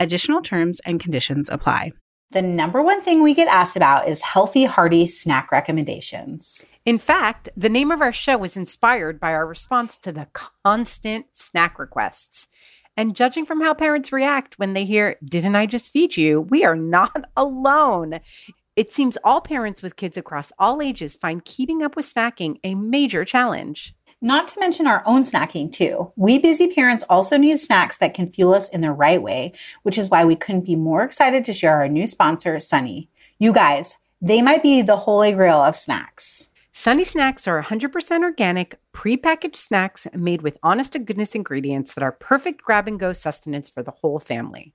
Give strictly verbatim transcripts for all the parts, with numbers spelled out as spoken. Additional terms and conditions apply. The number one thing we get asked about is healthy, hearty snack recommendations. In fact, the name of our show was inspired by our response to the constant snack requests. And judging from how parents react when they hear, "Didn't I just feed you?" we are not alone. It seems all parents with kids across all ages find keeping up with snacking a major challenge. Not to mention our own snacking, too. We busy parents also need snacks that can fuel us in the right way, which is why we couldn't be more excited to share our new sponsor, Sunny. You guys, they might be the holy grail of snacks. Sunny Snacks are one hundred percent organic, prepackaged snacks made with honest-to-goodness ingredients that are perfect grab-and-go sustenance for the whole family.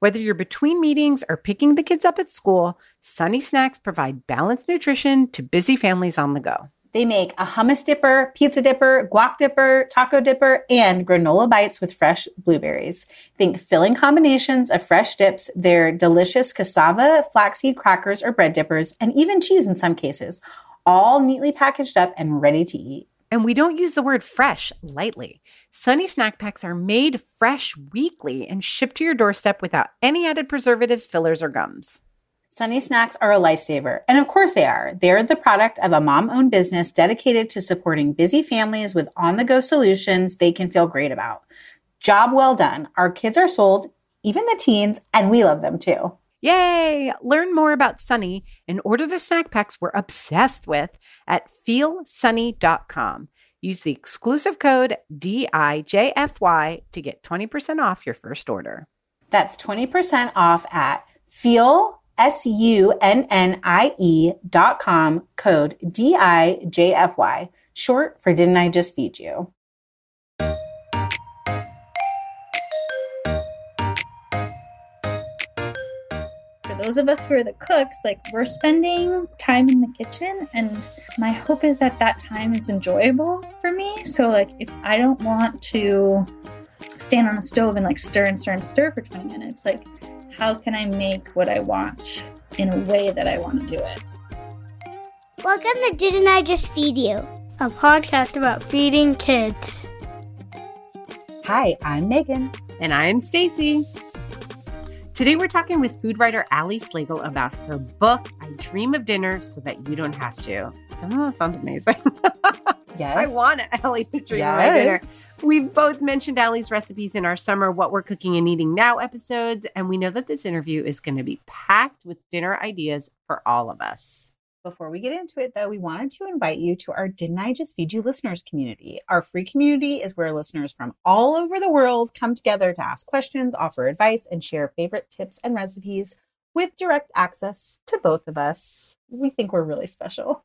Whether you're between meetings or picking the kids up at school, Sunny Snacks provide balanced nutrition to busy families on the go. They make a hummus dipper, pizza dipper, guac dipper, taco dipper, and granola bites with fresh blueberries. Think filling combinations of fresh dips, their delicious cassava, flaxseed crackers, or bread dippers, and even cheese in some cases, all neatly packaged up and ready to eat. And we don't use the word fresh lightly. Sunny Snack Packs are made fresh weekly and shipped to your doorstep without any added preservatives, fillers, or gums. Sunny Snacks are a lifesaver, and of course they are. They're the product of a mom-owned business dedicated to supporting busy families with on-the-go solutions they can feel great about. Job well done. Our kids are sold, even the teens, and we love them too. Yay! Learn more about Sunny and order the snack packs we're obsessed with at feel sunny dot com. Use the exclusive code D I J F Y to get twenty percent off your first order. That's twenty percent off at feel S-U-N-N-I-E dot com, code D I J F Y, short for Didn't I Just Feed You? For those of us who are the cooks, like, we're spending time in the kitchen, and my hope is that that time is enjoyable for me. So, like, if I don't want to stand on a stove and, like, stir and stir and stir for twenty minutes, like, how can I make what I want in a way that I want to do it? Welcome to Didn't I Just Feed You? A podcast about feeding kids. Hi, I'm Megan. And I'm Stacy. Today we're talking with food writer Ali Slagle about her book, I Dream of Dinner, So That You Don't Have To. Oh, that sounds amazing. Yes. I want Ali to dream yes. of my dinner. We've both mentioned Ali's recipes in our summer What We're Cooking and Eating Now episodes, and we know that this interview is going to be packed with dinner ideas for all of us. Before we get into it, though, we wanted to invite you to our Didn't I Just Feed You listeners community. Our free community is where listeners from all over the world come together to ask questions, offer advice, and share favorite tips and recipes with direct access to both of us. We think we're really special.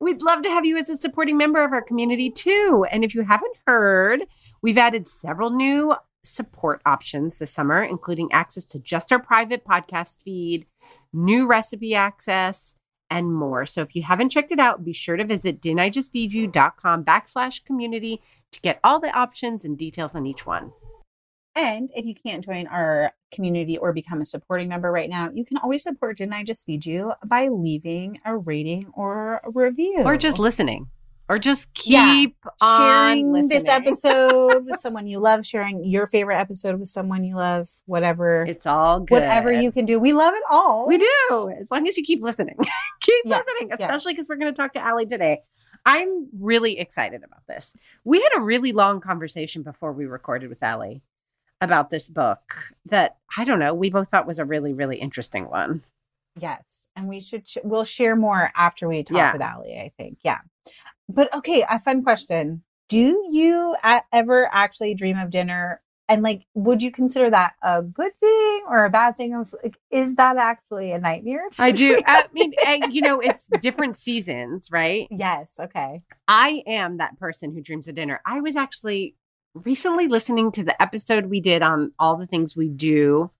We'd love to have you as a supporting member of our community, too. And if you haven't heard, we've added several new support options this summer, including access to just our private podcast feed, new recipe access, and more. So if you haven't checked it out, be sure to visit didn't I just feed you dot com backslash community to get all the options and details on each one. And if you can't join our community or become a supporting member right now, you can always support Didn't I Just Feed You by leaving a rating or a review. Or just listening. Or just keep yeah. on sharing listening. This episode with someone you love, sharing your favorite episode with someone you love, whatever. It's all good. Whatever you can do. We love it all. We do. As long as you keep listening. keep yes, listening, especially because yes. we're going to talk to Ali today. I'm really excited about this. We had a really long conversation before we recorded with Ali about this book that, I don't know, we both thought was a really, really interesting one. Yes. And we should, sh- we'll share more after we talk yeah. with Ali, I think. Yeah. But okay, a fun question. Do you a- ever actually dream of dinner? And like, would you consider that a good thing or a bad thing? Like, is that actually a nightmare? I do. I mean, I, you know, it's different seasons, right? Yes. Okay. I am that person who dreams of dinner. I was actually recently listening to the episode we did on all the things we do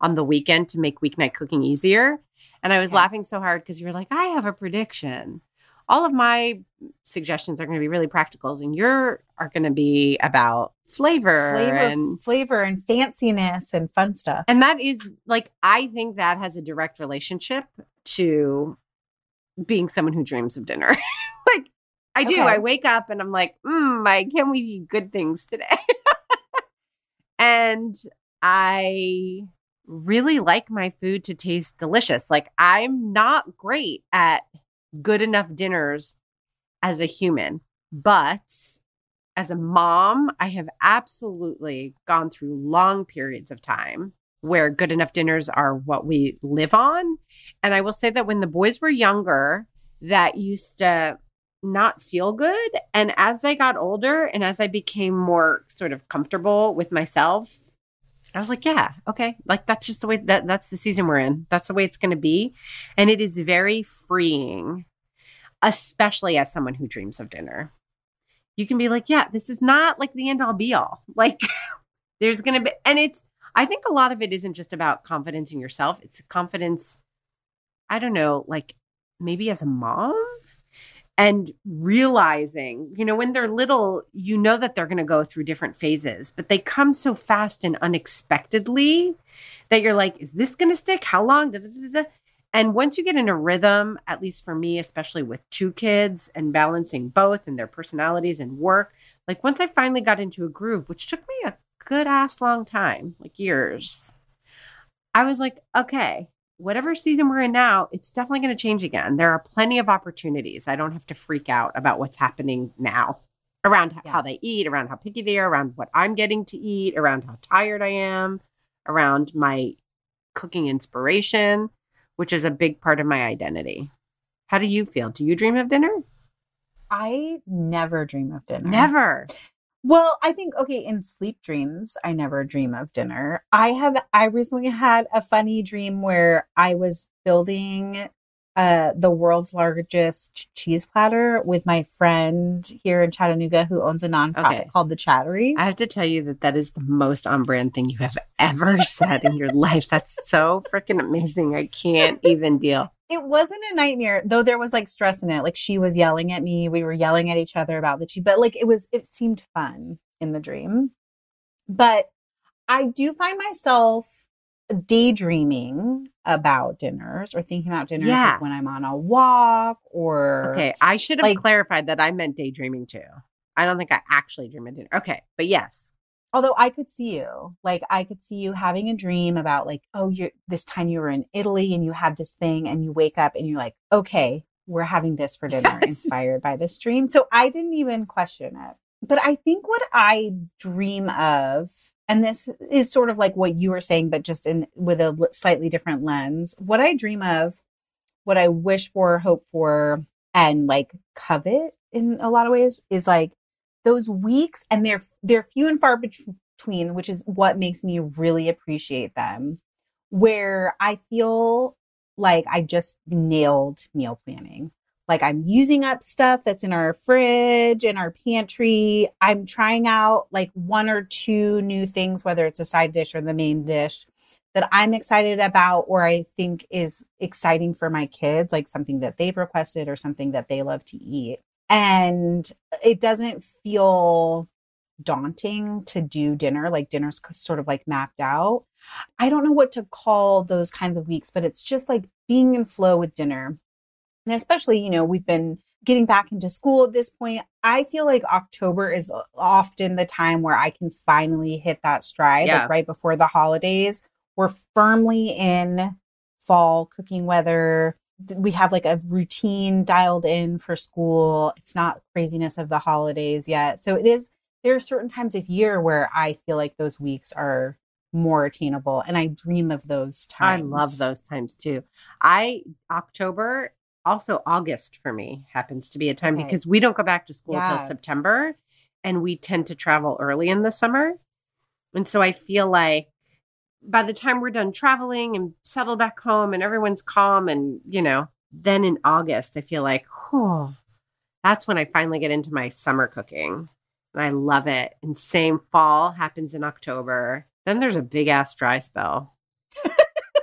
on the weekend to make weeknight cooking easier. And I was okay. laughing so hard because you were like, I have a prediction. All of my suggestions are going to be really practicals, and your are going to be about flavor, flavor and flavor and fanciness and fun stuff. And that is like, I think that has a direct relationship to being someone who dreams of dinner. Like I do. Okay. I wake up and I'm like, mm, I, can we eat good things today? And I really like my food to taste delicious. Like I'm not great at good enough dinners as a human. But as a mom, I have absolutely gone through long periods of time where good enough dinners are what we live on. And I will say that when the boys were younger, that used to not feel good. And as I got older and as I became more sort of comfortable with myself, I was like, yeah, okay. Like that's just the way that that's the season we're in. That's the way it's going to be. And it is very freeing, especially as someone who dreams of dinner. You can be like, yeah, this is not like the end all be all. Like there's going to be, and it's, I think a lot of it isn't just about confidence in yourself. It's confidence, I don't know, like maybe as a mom. And realizing, you know, when they're little, you know that they're going to go through different phases, but they come so fast and unexpectedly that you're like, is this going to stick? How long? Da, da, da, da. And once you get in a rhythm, at least for me, especially with two kids and balancing both and their personalities and work, like once I finally got into a groove, which took me a good ass long time, like years, I was like, okay. Whatever season we're in now, it's definitely going to change again. There are plenty of opportunities. I don't have to freak out about what's happening now around yeah. how they eat, around how picky they are, around what I'm getting to eat, around how tired I am, around my cooking inspiration, which is a big part of my identity. How do you feel? Do you dream of dinner? I never dream of dinner. Never. Well, I think, okay, in sleep dreams, I never dream of dinner. I have, I recently had a funny dream where I was building uh, the world's largest cheese platter with my friend here in Chattanooga who owns a nonprofit okay. called The Chattery. I have to tell you that that is the most on-brand thing you have ever said in your life. That's so freaking amazing. I can't even deal. It wasn't a nightmare, though there was like stress in it. Like she was yelling at me. We were yelling at each other about the cheese, but like it was, it seemed fun in the dream. But I do find myself daydreaming about dinners or thinking about dinners yeah. like when I'm on a walk or. Okay. I should have like, clarified that I meant daydreaming too. I don't think I actually dream of dinner. Okay. But yes. Although I could see you, like I could see you having a dream about like, oh, you're this time you were in Italy and you had this thing and you wake up and you're like, okay, we're having this for dinner, yes. Inspired by this dream. So I didn't even question it. But I think what I dream of, and this is sort of like what you were saying, but just in with a slightly different lens, what I dream of, what I wish for, hope for, and like covet in a lot of ways is like those weeks, and they're they're few and far between, which is what makes me really appreciate them, where I feel like I just nailed meal planning. Like I'm using up stuff that's in our fridge, in our pantry. I'm trying out like one or two new things, whether it's a side dish or the main dish that I'm excited about or I think is exciting for my kids, like something that they've requested or something that they love to eat. And it doesn't feel daunting to do dinner, like dinner's sort of like mapped out. I don't know what to call those kinds of weeks, but it's just like being in flow with dinner. And especially, you know, we've been getting back into school at this point. I feel like October is often the time where I can finally hit that stride, yeah. Like right before the holidays. We're firmly in fall cooking weather. We have like a routine dialed in for school. It's not craziness of the holidays yet. So it is, there are certain times of year where I feel like those weeks are more attainable. And I dream of those times. I love those times too. I, October, also August for me happens to be a time okay. because we don't go back to school yeah. till September and we tend to travel early in the summer. And so I feel like, by the time we're done traveling and settled back home and everyone's calm and, you know, then in August, I feel like, oh, that's when I finally get into my summer cooking. And I love it. And same fall happens in October. Then there's a big ass dry spell,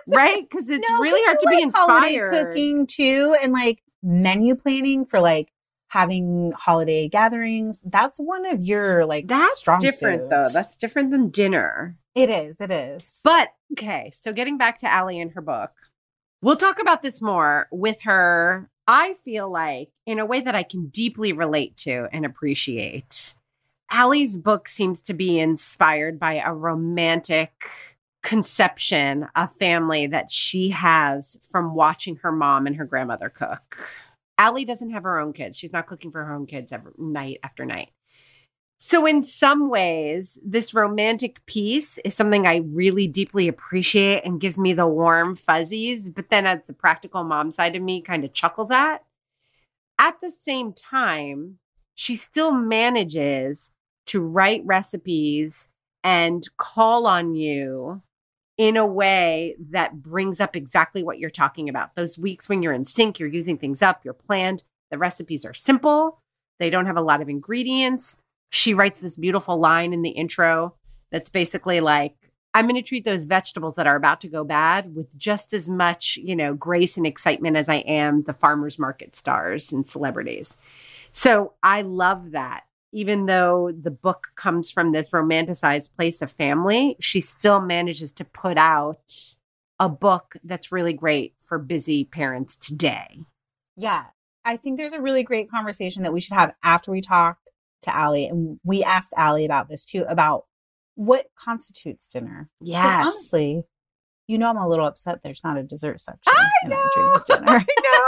right? Because it's no, really hard to like be inspired. Holiday cooking too. And like menu planning for like having holiday gatherings. That's one of your like that's strong different suits. Though. That's different than dinner. It is. It is. But okay. So getting back to Ali and her book, we'll talk about this more with her. I feel like in a way that I can deeply relate to and appreciate, Ali's book seems to be inspired by a romantic conception of family that she has from watching her mom and her grandmother cook. Ali doesn't have her own kids. She's not cooking for her own kids every night after night. So in some ways, this romantic piece is something I really deeply appreciate and gives me the warm fuzzies, but then as the practical mom side of me kind of chuckles at. At the same time, she still manages to write recipes and call on you in a way that brings up exactly what you're talking about. Those weeks when you're in sync, you're using things up, you're planned, the recipes are simple, they don't have a lot of ingredients. She writes this beautiful line in the intro that's basically like, I'm going to treat those vegetables that are about to go bad with just as much, you know, grace and excitement as I am the farmers market stars and celebrities. So I love that. Even though the book comes from this romanticized place of family, she still manages to put out a book that's really great for busy parents today. Yeah. I think there's a really great conversation that we should have after we talk to Ali, and we asked Ali about this too, about what constitutes dinner. Yes. Honestly, you know, I'm a little upset there's not a dessert section. I in know. I Dream of Dinner. I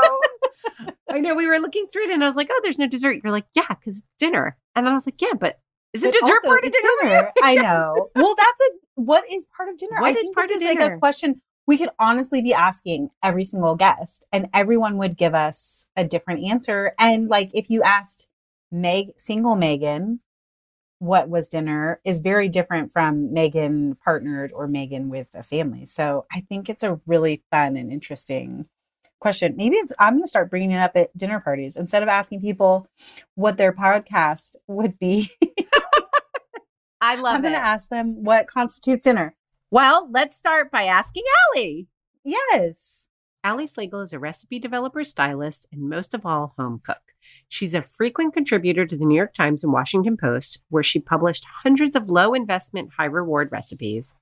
know. I know. We were looking through it and I was like, oh, there's no dessert. You're like, yeah, because it's dinner. And then I was like, yeah, but is it dessert also, part of dinner? dinner. I know. Well, that's a, what is part of dinner? What I is think part this of is dinner? Like a question we could honestly be asking every single guest, and everyone would give us a different answer. And like, if you asked Meg, single Megan, what was dinner is very different from Megan partnered or Megan with a family. So I think it's a really fun and interesting question. Maybe it's, I'm going to start bringing it up at dinner parties instead of asking people what their podcast would be. I love it. I'm going to ask them what constitutes dinner. Well, let's start by asking Ali. Yes. Ali Slagle is a recipe developer, stylist, and most of all, home cook. She's a frequent contributor to the New York Times and Washington Post, where she published hundreds of low-investment, high-reward recipes.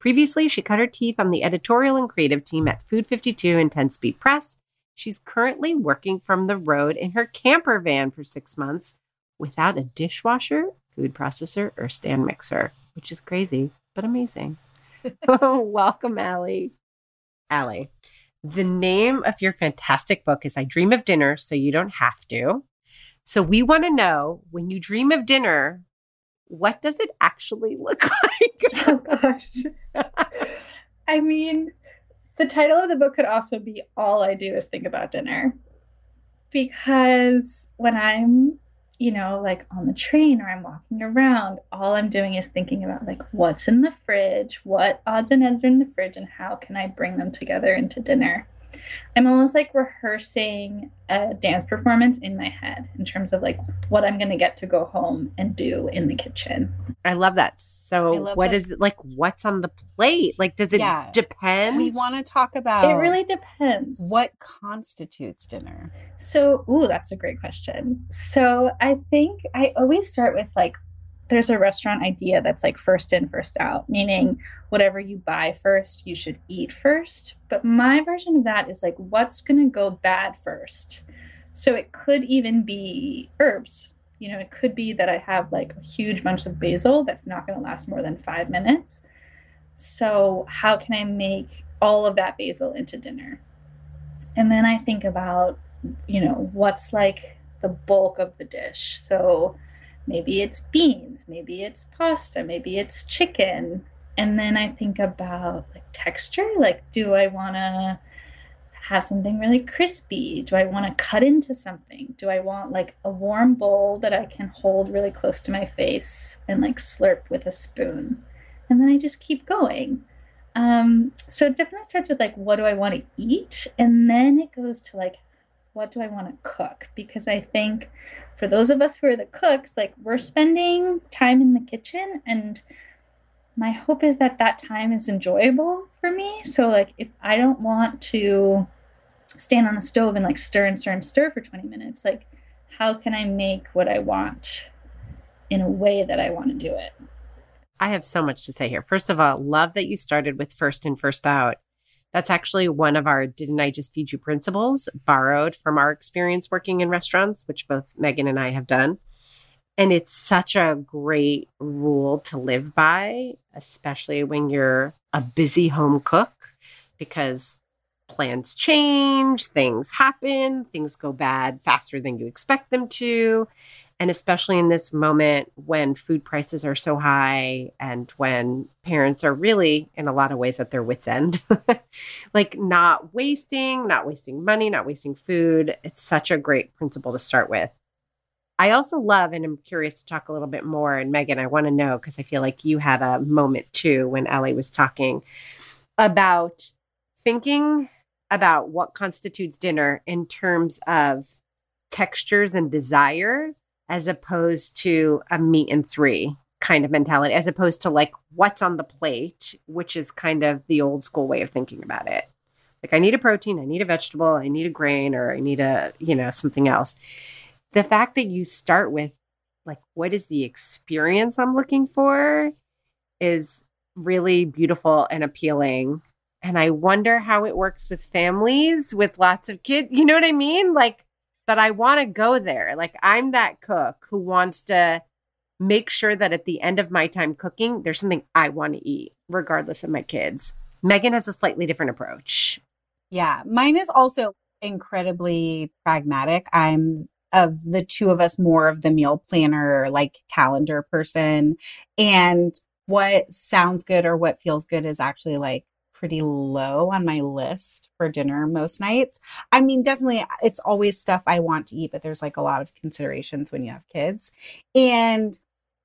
Previously, she cut her teeth on the editorial and creative team at Food fifty-two and Ten Speed Press. She's currently working from the road in her camper van for six months without a dishwasher, food processor, or stand mixer. which is crazy, but amazing. Welcome, Ali. Ali, the name of your fantastic book is I Dream of Dinner, So You Don't Have To. So we want to know, when you dream of dinner, what does it actually look like? Oh, gosh. I mean, the title of the book could also be All I Do Is Think About Dinner. Because when I'm, you know, like on the train or I'm walking around, all I'm doing is thinking about like what's in the fridge, what odds and ends are in the fridge, and how can I bring them together into dinner? I'm almost like rehearsing a dance performance in my head in terms of like what I'm going to get to go home and do in the kitchen. I love that. So love what that. Is it like, what's on the plate? Like, does it yeah. depend? We want to talk about. It really depends. What constitutes dinner? So, ooh, that's a great question. So I think I always start with like, there's a restaurant idea that's like first in, first out, meaning whatever you buy first, you should eat first. But my version of that is like, what's going to go bad first? So it could even be herbs. You know, it could be that I have like a huge bunch of basil that's not going to last more than five minutes. So how can I make all of that basil into dinner? And then I think about, you know, what's like the bulk of the dish. So maybe it's beans, maybe it's pasta, maybe it's chicken. And then I think about like texture, like, do I want to have something really crispy? Do I want to cut into something? Do I want like a warm bowl that I can hold really close to my face and like slurp with a spoon? And then I just keep going. Um, so it definitely starts with like, what do I want to eat? And then it goes to like, what do I want to cook? Because I think for those of us who are the cooks, like we're spending time in the kitchen, and my hope is that that time is enjoyable for me. So like, if I don't want to stand on a stove and like stir and stir and stir for twenty minutes, like how can I make what I want in a way that I want to do it? I have so much to say here. First of all, love that you started with first in, first out. That's actually one of our Didn't I Just Feed You principles, borrowed from our experience working in restaurants, which both Megan and I have done. And it's such a great rule to live by, especially when you're a busy home cook, because plans change, things happen, things go bad faster than you expect them to. And especially in this moment when food prices are so high and when parents are really, in a lot of ways, at their wits' end, like not wasting, not wasting money, not wasting food. It's such a great principle to start with. I also love, and I'm curious to talk a little bit more, and Megan, I want to know, because I feel like you had a moment too when Ali was talking about thinking about what constitutes dinner in terms of textures and desire, as opposed to a meat and three kind of mentality, as opposed to like what's on the plate, which is kind of the old school way of thinking about it. Like I need a protein, I need a vegetable, I need a grain, or I need a, you know, something else. The fact that you start with like, what is the experience I'm looking for, is really beautiful and appealing. And I wonder how it works with families with lots of kids. You know what I mean? Like, but I want to go there. Like I'm that cook who wants to make sure that at the end of my time cooking, there's something I want to eat, regardless of my kids. Megan has a slightly different approach. Yeah. Mine is also incredibly pragmatic. I'm of the two of us more of the meal planner, like calendar person. And what sounds good or what feels good is actually like pretty low on my list for dinner most nights. I mean, definitely it's always stuff I want to eat, but there's like a lot of considerations when you have kids. And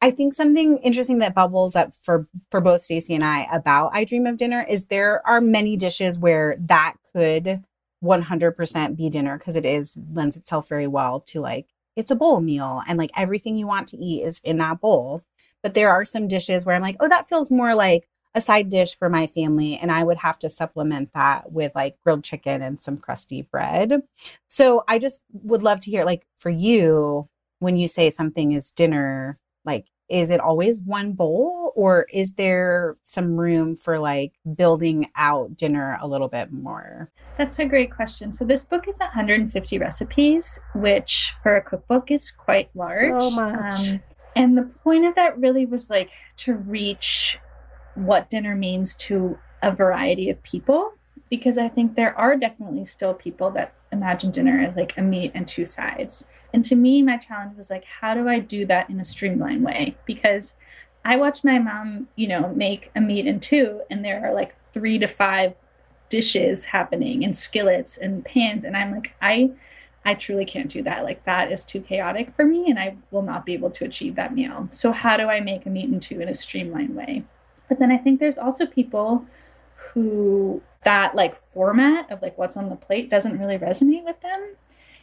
I think something interesting that bubbles up for, for both Stacey and I about I Dream of Dinner is there are many dishes where that could one hundred percent be dinner, because it is lends itself very well to like, it's a bowl meal and like everything you want to eat is in that bowl. But there are some dishes where I'm like, oh, that feels more like a side dish for my family, and I would have to supplement that with like grilled chicken and some crusty bread. So I just would love to hear, like, for you, when you say something is dinner, like, is it always one bowl, or is there some room for like building out dinner a little bit more? That's a great question. So this book is one hundred fifty recipes, which for a cookbook is quite large. So much. Um, And the point of that really was like to reach what dinner means to a variety of people, because I think there are definitely still people that imagine dinner as like a meat and two sides. And to me, my challenge was like, how do I do that in a streamlined way? Because I watched my mom, you know, make a meat and two, and there are like three to five dishes happening and skillets and pans. And I'm like, I, I truly can't do that. Like that is too chaotic for me, and I will not be able to achieve that meal. So how do I make a meat and two in a streamlined way? But then I think there's also people who that like format of like what's on the plate doesn't really resonate with them.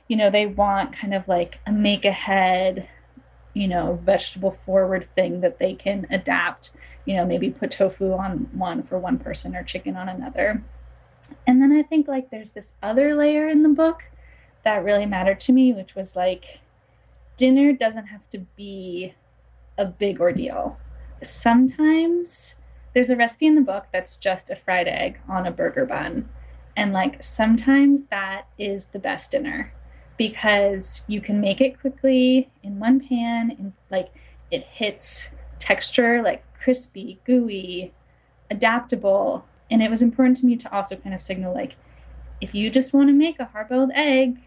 You know, they want kind of like a make ahead, you know, vegetable forward thing that they can adapt, you know, maybe put tofu on one for one person or chicken on another. And then I think like there's this other layer in the book that really mattered to me, which was like, dinner doesn't have to be a big ordeal. Sometimes there's a recipe in the book that's just a fried egg on a burger bun. And like, sometimes that is the best dinner, because you can make it quickly in one pan, and like it hits texture, like crispy, gooey, adaptable. And it was important to me to also kind of signal like, if you just want to make a hard-boiled egg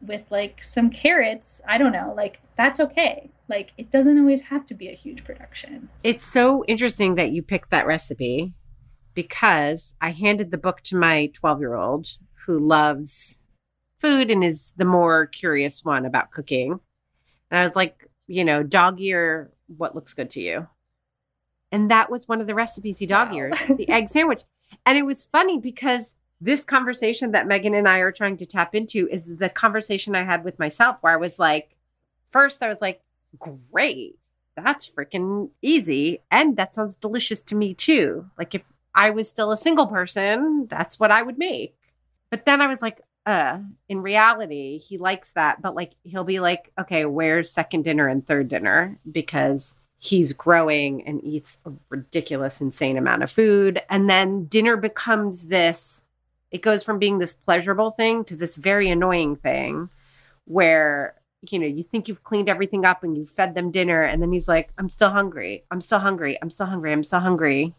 with like some carrots, I don't know, like that's okay. Like it doesn't always have to be a huge production. It's so interesting that you picked that recipe, because I handed the book to my twelve-year-old who loves food and is the more curious one about cooking. And I was like, you know, dog-ear what looks good to you. And that was one of the recipes he dog-eared, wow. The egg sandwich. And it was funny because this conversation that Megan and I are trying to tap into is the conversation I had with myself, where I was like, first I was like, great, that's freaking easy. And that sounds delicious to me too. Like if I was still a single person, that's what I would make. But then I was like, uh, in reality, he likes that. But like, he'll be like, okay, where's second dinner and third dinner? Because he's growing and eats a ridiculous, insane amount of food. And then dinner becomes this, it goes from being this pleasurable thing to this very annoying thing where, you know, you think you've cleaned everything up and you've fed them dinner. And then he's like, I'm still hungry. I'm still hungry. I'm still hungry. I'm still hungry.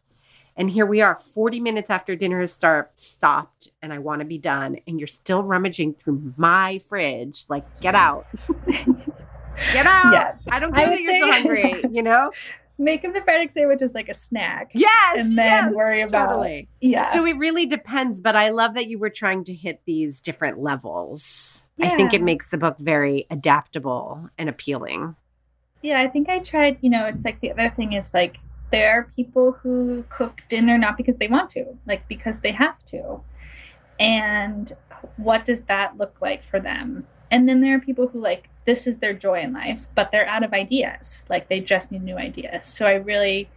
And here we are forty minutes after dinner has start, stopped and I want to be done. And you're still rummaging through my fridge. Like, get out. Get out. Yeah. I don't care I that you're still hungry, you know? Make him the fried egg sandwich as like a snack. Yes. And then yes, worry about totally. Yeah. So it really depends. But I love that you were trying to hit these different levels. Yeah. I think it makes the book very adaptable and appealing. Yeah, I think I tried, you know, it's like the other thing is like there are people who cook dinner not because they want to, like because they have to. And what does that look like for them? And then there are people who like, this is their joy in life, but they're out of ideas. Like they just need new ideas. So I really,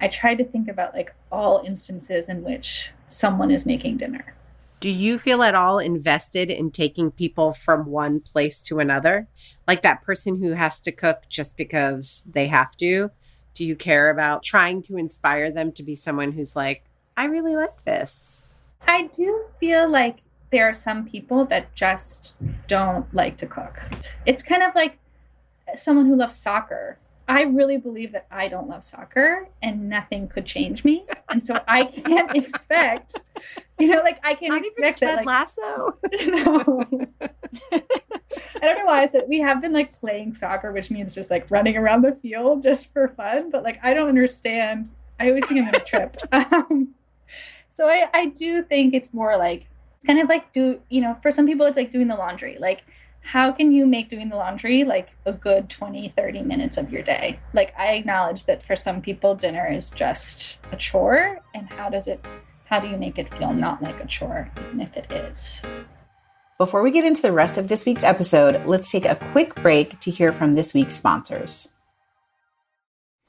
I tried to think about like all instances in which someone is making dinner. Do you feel at all invested in taking people from one place to another? Like that person who has to cook just because they have to? Do you care about trying to inspire them to be someone who's like, I really like this? I do feel like there are some people that just don't like to cook. It's kind of like someone who loves soccer. I really believe that I don't love soccer and nothing could change me. And so I can't expect, you know, like I can't Not expect that. Ted like, Lasso. No. I don't know why I said we have been like playing soccer, which means just like running around the field just for fun. But like, I don't understand. I always think I'm on a trip. Um, so I, I do think it's more like, kind of like do, you know, for some people, it's like doing the laundry. Like, how can you make doing the laundry like a good twenty, thirty minutes of your day? Like, I acknowledge that for some people, dinner is just a chore. And how does it, how do you make it feel not like a chore, even if it is? Before we get into the rest of this week's episode, let's take a quick break to hear from this week's sponsors.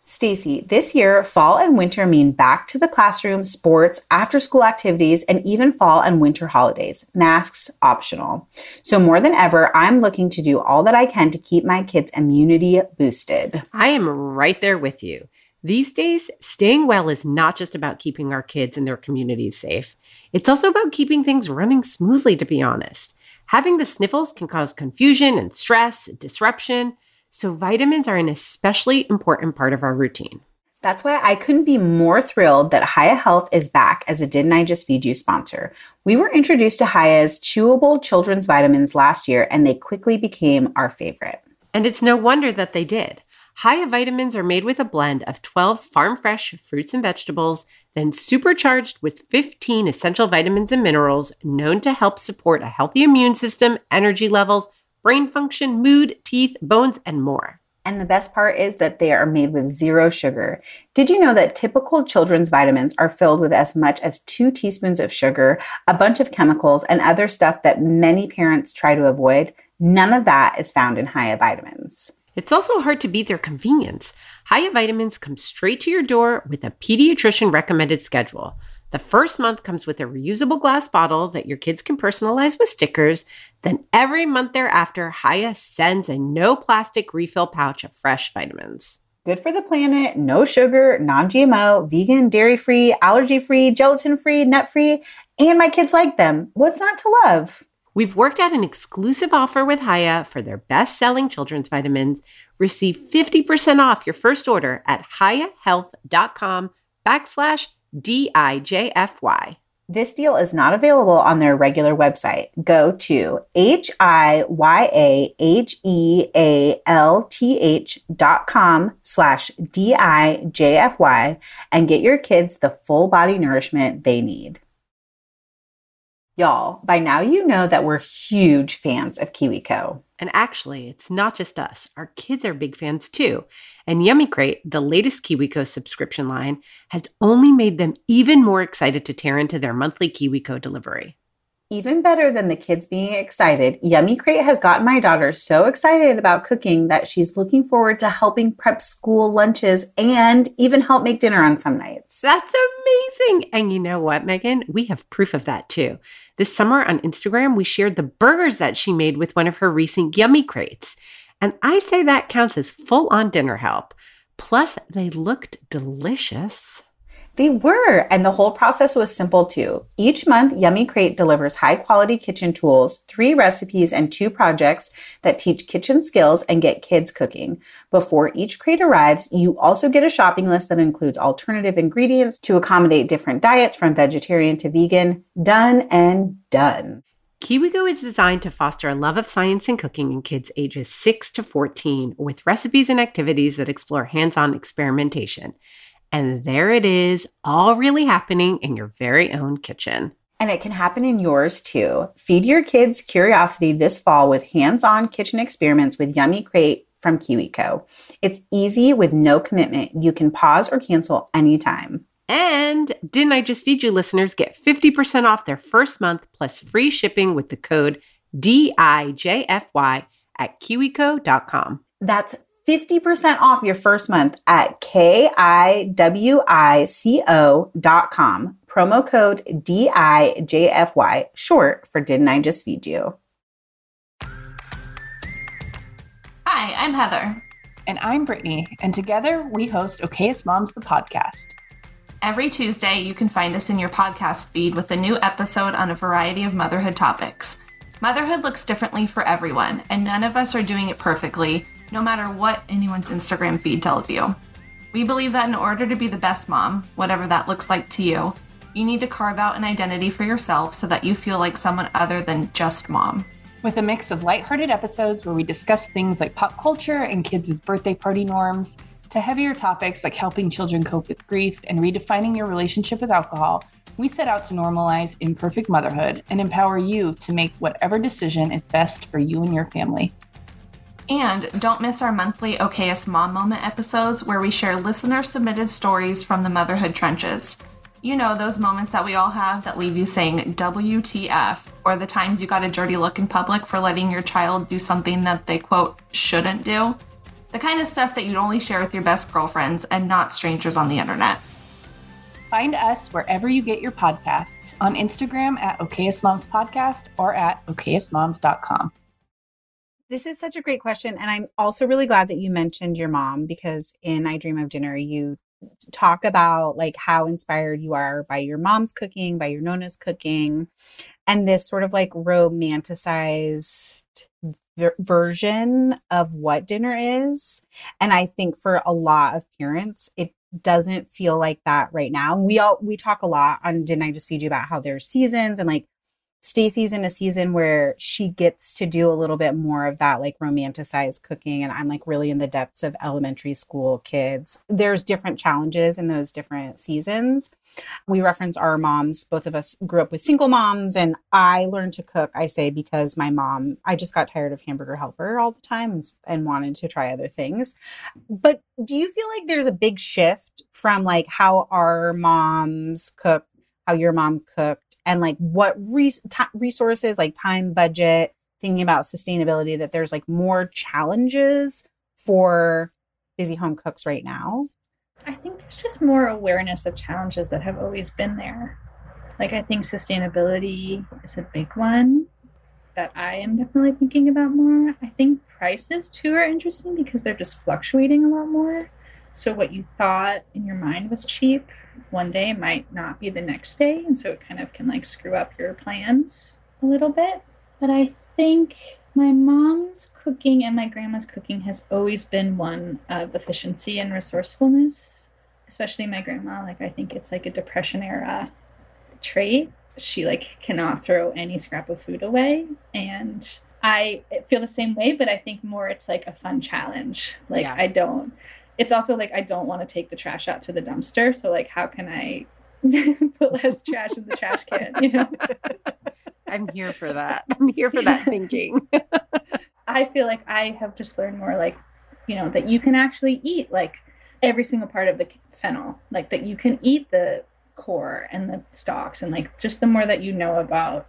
Stacey, this year, fall and winter mean back to the classroom, sports, after-school activities, and even fall and winter holidays. Masks optional. So more than ever, I'm looking to do all that I can to keep my kids' immunity boosted. I am right there with you. These days, staying well is not just about keeping our kids and their communities safe. It's also about keeping things running smoothly, to be honest. Having the sniffles can cause confusion and stress and disruption. So vitamins are an especially important part of our routine. That's why I couldn't be more thrilled that Hiya Health is back as a Didn't I Just Feed You sponsor. We were introduced to Hiya's chewable children's vitamins last year, and they quickly became our favorite. And it's no wonder that they did. Hiya vitamins are made with a blend of twelve farm-fresh fruits and vegetables, then supercharged with fifteen essential vitamins and minerals known to help support a healthy immune system, energy levels, brain function, mood, teeth, bones, and more. And the best part is that they are made with zero sugar. Did you know that typical children's vitamins are filled with as much as two teaspoons of sugar, a bunch of chemicals, and other stuff that many parents try to avoid? None of that is found in Hiya vitamins. It's also hard to beat their convenience. Hiya vitamins come straight to your door with a pediatrician recommended schedule. The first month comes with a reusable glass bottle that your kids can personalize with stickers. Then every month thereafter, Hiya sends a no plastic refill pouch of fresh vitamins. Good for the planet, no sugar, non-G M O, vegan, dairy-free, allergy-free, gelatin-free, nut-free, and my kids like them. What's not to love? We've worked out an exclusive offer with Hiya for their best-selling children's vitamins. Receive fifty percent off your first order at hiya health dot com backslash D I J F Y. This deal is not available on their regular website. Go to H-I-Y-A-H-E-A-L-T-H dot com slash D I J F Y and get your kids the full body nourishment they need. Y'all, by now you know that we're huge fans of KiwiCo. And actually, it's not just us. Our kids are big fans too. And Yummy Crate, the latest KiwiCo subscription line, has only made them even more excited to tear into their monthly KiwiCo delivery. Even better than the kids being excited, Yummy Crate has gotten my daughter so excited about cooking that she's looking forward to helping prep school lunches and even help make dinner on some nights. That's amazing. And you know what, Megan? We have proof of that too. This summer on Instagram, we shared the burgers that she made with one of her recent Yummy Crates. And I say that counts as full-on dinner help. Plus, they looked delicious. They were, and the whole process was simple too. Each month, Yummy Crate delivers high-quality kitchen tools, three recipes, and two projects that teach kitchen skills and get kids cooking. Before each crate arrives, you also get a shopping list that includes alternative ingredients to accommodate different diets from vegetarian to vegan. Done and done. KiwiCo is designed to foster a love of science and cooking in kids ages six to fourteen with recipes and activities that explore hands-on experimentation. And there it is, all really happening in your very own kitchen. And it can happen in yours too. Feed your kids' curiosity this fall with hands-on kitchen experiments with Yummy Crate from KiwiCo. It's easy with no commitment. You can pause or cancel anytime. And Didn't I Just Feed You listeners get fifty percent off their first month plus free shipping with the code D I J F Y at kiwi co dot com. That's fifty percent off your first month at K-I-W-I-C-O dot com. Promo code D I J F Y, short for Didn't I Just Feed You. Hi, I'm Heather. And I'm Brittany. And together we host O K S Moms, the podcast. Every Tuesday, you can find us in your podcast feed with a new episode on a variety of motherhood topics. Motherhood looks differently for everyone, and none of us are doing it perfectly, no matter what anyone's Instagram feed tells you. We believe that in order to be the best mom, whatever that looks like to you, you need to carve out an identity for yourself so that you feel like someone other than just mom. With a mix of lighthearted episodes where we discuss things like pop culture and kids' birthday party norms, to heavier topics like helping children cope with grief and redefining your relationship with alcohol, we set out to normalize imperfect motherhood and empower you to make whatever decision is best for you and your family. And don't miss our monthly O K S Mom Moment episodes where we share listener-submitted stories from the motherhood trenches. You know, those moments that we all have that leave you saying W T F, or the times you got a dirty look in public for letting your child do something that they, quote, shouldn't do. The kind of stuff that you'd only share with your best girlfriends and not strangers on the internet. Find us wherever you get your podcasts, on Instagram at O K S Moms Podcast or at O K S moms dot com. This is such a great question, and I'm also really glad that you mentioned your mom, because in I Dream of Dinner, you talk about like how inspired you are by your mom's cooking, by your Nona's cooking, and this sort of like romanticized ver- version of what dinner is. And I think for a lot of parents, it doesn't feel like that right now. We all, we talk a lot on Didn't I Just Feed You about how there's seasons, and like Stacey's in a season where she gets to do a little bit more of that, like romanticized cooking. And I'm like really in the depths of elementary school kids. There's different challenges in those different seasons. We reference our moms. Both of us grew up with single moms, and I learned to cook, I say, because my mom, I just got tired of Hamburger Helper all the time and, and wanted to try other things. But do you feel like there's a big shift from like how our moms cooked, how your mom cooked, and like what res- t- resources, like time, budget, thinking about sustainability, that there's like more challenges for busy home cooks right now? I think there's just more awareness of challenges that have always been there. Like, I think sustainability is a big one that I am definitely thinking about more. I think prices too are interesting because they're just fluctuating a lot more. So what you thought in your mind was cheap one day might not be the next day. And so it kind of can like screw up your plans a little bit. But I think my mom's cooking and my grandma's cooking has always been one of efficiency and resourcefulness, especially my grandma. Like, I think it's like a Depression era trait. She like cannot throw any scrap of food away. And I feel the same way, but I think more it's like a fun challenge. Like, yeah. I don't, it's also like, I don't want to take the trash out to the dumpster. So like, how can I put less trash in the trash can, you know? I'm here for that. I'm here for that thinking. I feel like I have just learned more, like, you know, that you can actually eat like every single part of the fennel, like that you can eat the core and the stalks. And like, just the more that you know about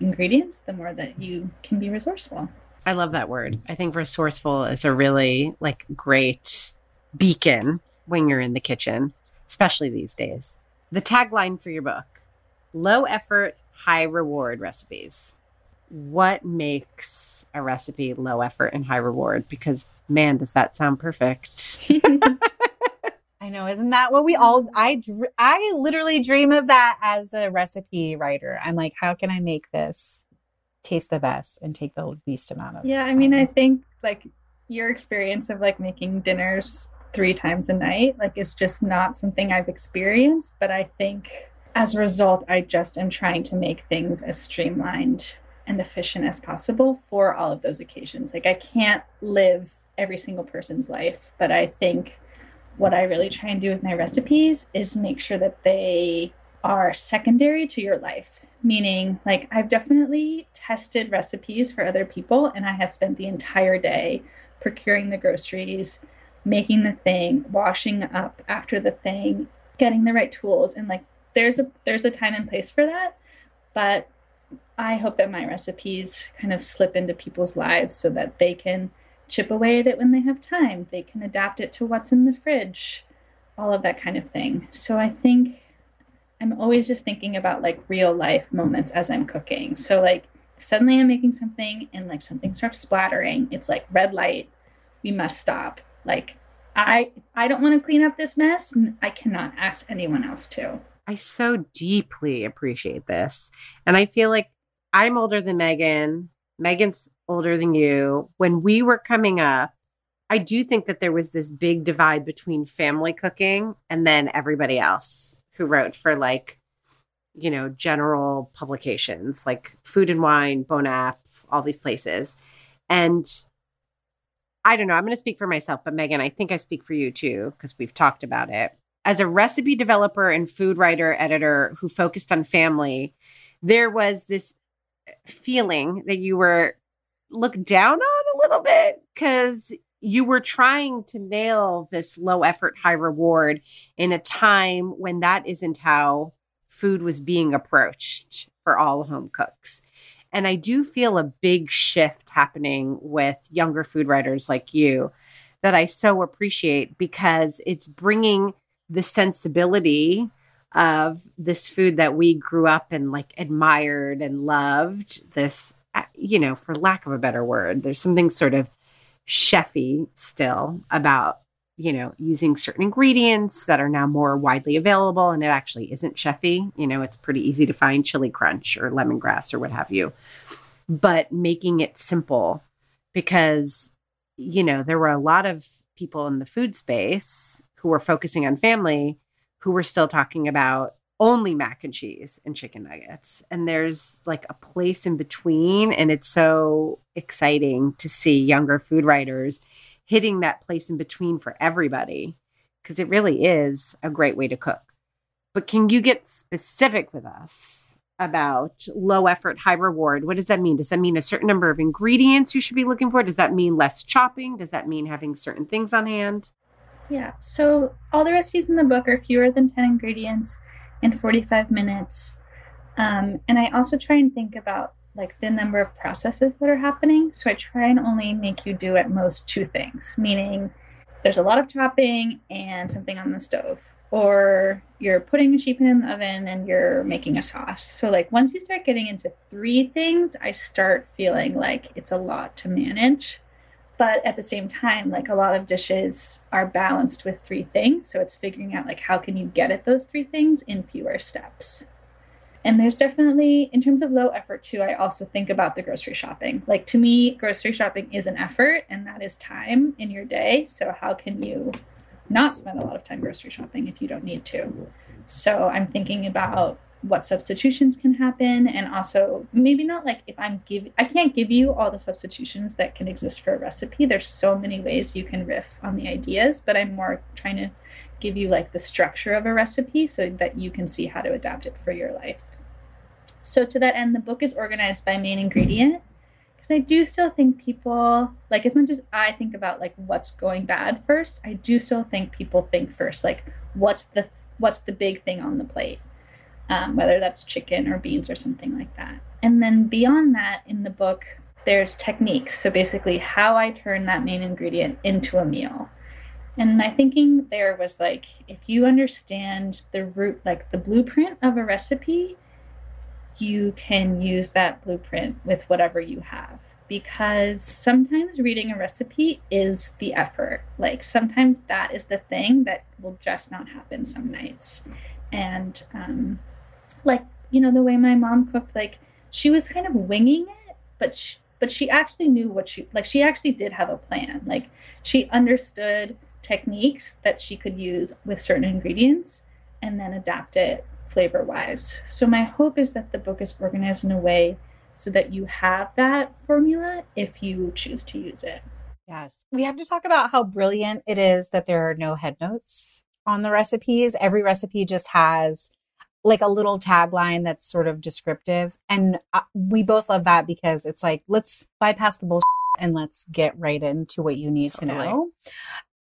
ingredients, the more that you can be resourceful. I love that word. I think resourceful is a really like great beacon when you're in the kitchen, especially these days. The tagline for your book, low effort, high reward recipes. What makes a recipe low effort and high reward? Because man, does that sound perfect. I know. Isn't that what we all, I, I literally dream of that as a recipe writer. I'm like, how can I make this taste the best and take the least amount of Yeah. time? I mean, I think like your experience of like making dinners three times a night, like it's just not something I've experienced, but I think as a result, I just am trying to make things as streamlined and efficient as possible for all of those occasions. Like I can't live every single person's life, but I think what I really try and do with my recipes is make sure that they are secondary to your life. Meaning, like, I've definitely tested recipes for other people, and I have spent the entire day procuring the groceries, making the thing, washing up after the thing, getting the right tools, and like There's a there's a time and place for that, but I hope that my recipes kind of slip into people's lives so that they can chip away at it when they have time. They can adapt it to what's in the fridge, all of that kind of thing. So I think I'm always just thinking about like real life moments as I'm cooking. So like suddenly I'm making something and like something starts splattering. It's like red light. We must stop. Like I I don't want to clean up this mess. And I cannot ask anyone else to. I so deeply appreciate this. And I feel like I'm older than Megan. Megan's older than you. When we were coming up, I do think that there was this big divide between family cooking and then everybody else who wrote for like, you know, general publications like Food and Wine, Bon App, all these places. And I don't know, I'm going to speak for myself, but Megan, I think I speak for you too, because we've talked about it. As a recipe developer and food writer, editor who focused on family, there was this feeling that you were looked down on a little bit because you were trying to nail this low effort, high reward in a time when that isn't how food was being approached for all home cooks. And I do feel a big shift happening with younger food writers like you that I so appreciate because it's bringing the sensibility of this food that we grew up and like admired and loved, this, you know, for lack of a better word, there's something sort of chefy still about, you know, using certain ingredients that are now more widely available. And it actually isn't chefy. You know, it's pretty easy to find chili crunch or lemongrass or what have you, but making it simple because, you know, there were a lot of people in the food space who were focusing on family who were still talking about only mac and cheese and chicken nuggets. And there's like a place in between. And it's so exciting to see younger food writers hitting that place in between for everybody, because it really is a great way to cook. But can you get specific with us about low effort, high reward? What does that mean? Does that mean a certain number of ingredients you should be looking for? Does that mean less chopping? Does that mean having certain things on hand? Yeah. So all the recipes in the book are fewer than ten ingredients in forty-five minutes. Um, and I also try and think about like the number of processes that are happening. So I try and only make you do at most two things, meaning there's a lot of chopping and something on the stove, or you're putting a sheet pan in the oven and you're making a sauce. So like once you start getting into three things, I start feeling like it's a lot to manage. But at the same time, like a lot of dishes are balanced with three things. So it's figuring out like, how can you get at those three things in fewer steps? And there's definitely, in terms of low effort too, I also think about the grocery shopping. Like to me, grocery shopping is an effort, and that is time in your day. So how can you not spend a lot of time grocery shopping if you don't need to? So I'm thinking about what substitutions can happen, and also maybe not like if I'm giving, I can't give you all the substitutions that can exist for a recipe. There's so many ways you can riff on the ideas, but I'm more trying to give you like the structure of a recipe so that you can see how to adapt it for your life. So to that end, the book is organized by main ingredient, because I do still think people, like as much as I think about like what's going bad first, I do still think people think first, like what's the, what's the big thing on the plate? Um, whether that's chicken or beans or something like that. And then beyond that, in the book, there's techniques. So basically how I turn that main ingredient into a meal. And my thinking there was like, if you understand the root, like the blueprint of a recipe, you can use that blueprint with whatever you have, because sometimes reading a recipe is the effort. Like sometimes that is the thing that will just not happen some nights. And, um, like, you know, the way my mom cooked, like she was kind of winging it, but she, but she actually knew what she, like, she actually did have a plan. Like she understood techniques that she could use with certain ingredients and then adapt it flavor wise. So my hope is that the book is organized in a way so that you have that formula if you choose to use it. Yes. We have to talk about how brilliant it is that there are no head notes on the recipes. Every recipe just has like a little tagline that's sort of descriptive. And uh, we both love that, because it's like, let's bypass the bullshit and let's get right into what you need totally. to know.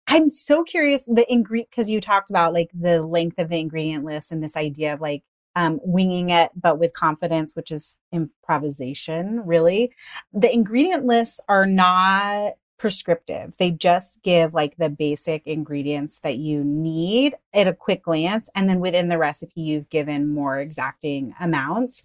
I'm so curious, the ingredient, because you talked about like the length of the ingredient list and this idea of like um, winging it, but with confidence, which is improvisation, really. The ingredient lists are not prescriptive. They just give like the basic ingredients that you need at a quick glance. And then within the recipe, you've given more exacting amounts.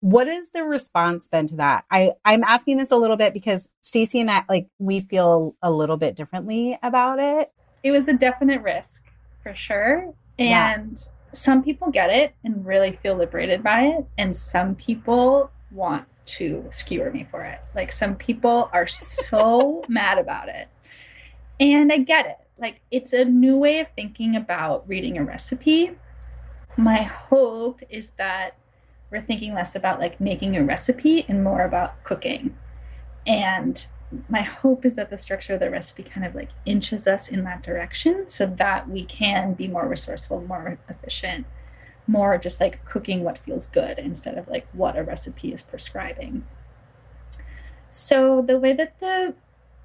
What has the response been to that? I, I'm asking this a little bit because Stacey and I, like, we feel a little bit differently about it. It was a definite risk for sure. And yeah. Some people get it and really feel liberated by it. And some people want to skewer me for it. Like some people are so mad about it. And I get it. Like it's a new way of thinking about reading a recipe. My hope is that we're thinking less about like making a recipe and more about cooking. And my hope is that the structure of the recipe kind of like inches us in that direction so that we can be more resourceful, more efficient, more just like cooking what feels good instead of like what a recipe is prescribing. So the way that the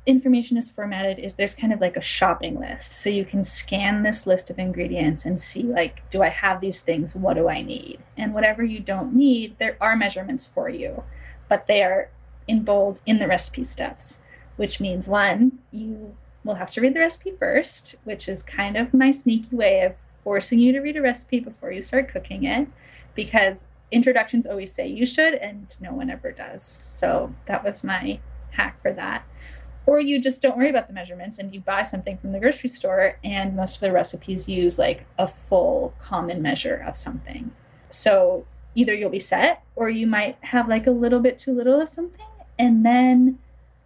information is formatted is there's kind of like a shopping list. So you can scan this list of ingredients and see like, do I have these things? What do I need? And whatever you don't need, there are measurements for you, but they are in bold in the recipe steps, which means one, you will have to read the recipe first, which is kind of my sneaky way of forcing you to read a recipe before you start cooking it, because introductions always say you should and no one ever does. So that was my hack for that. Or you just don't worry about the measurements and you buy something from the grocery store, and most of the recipes use like a full common measure of something. So either you'll be set, or you might have like a little bit too little of something. And then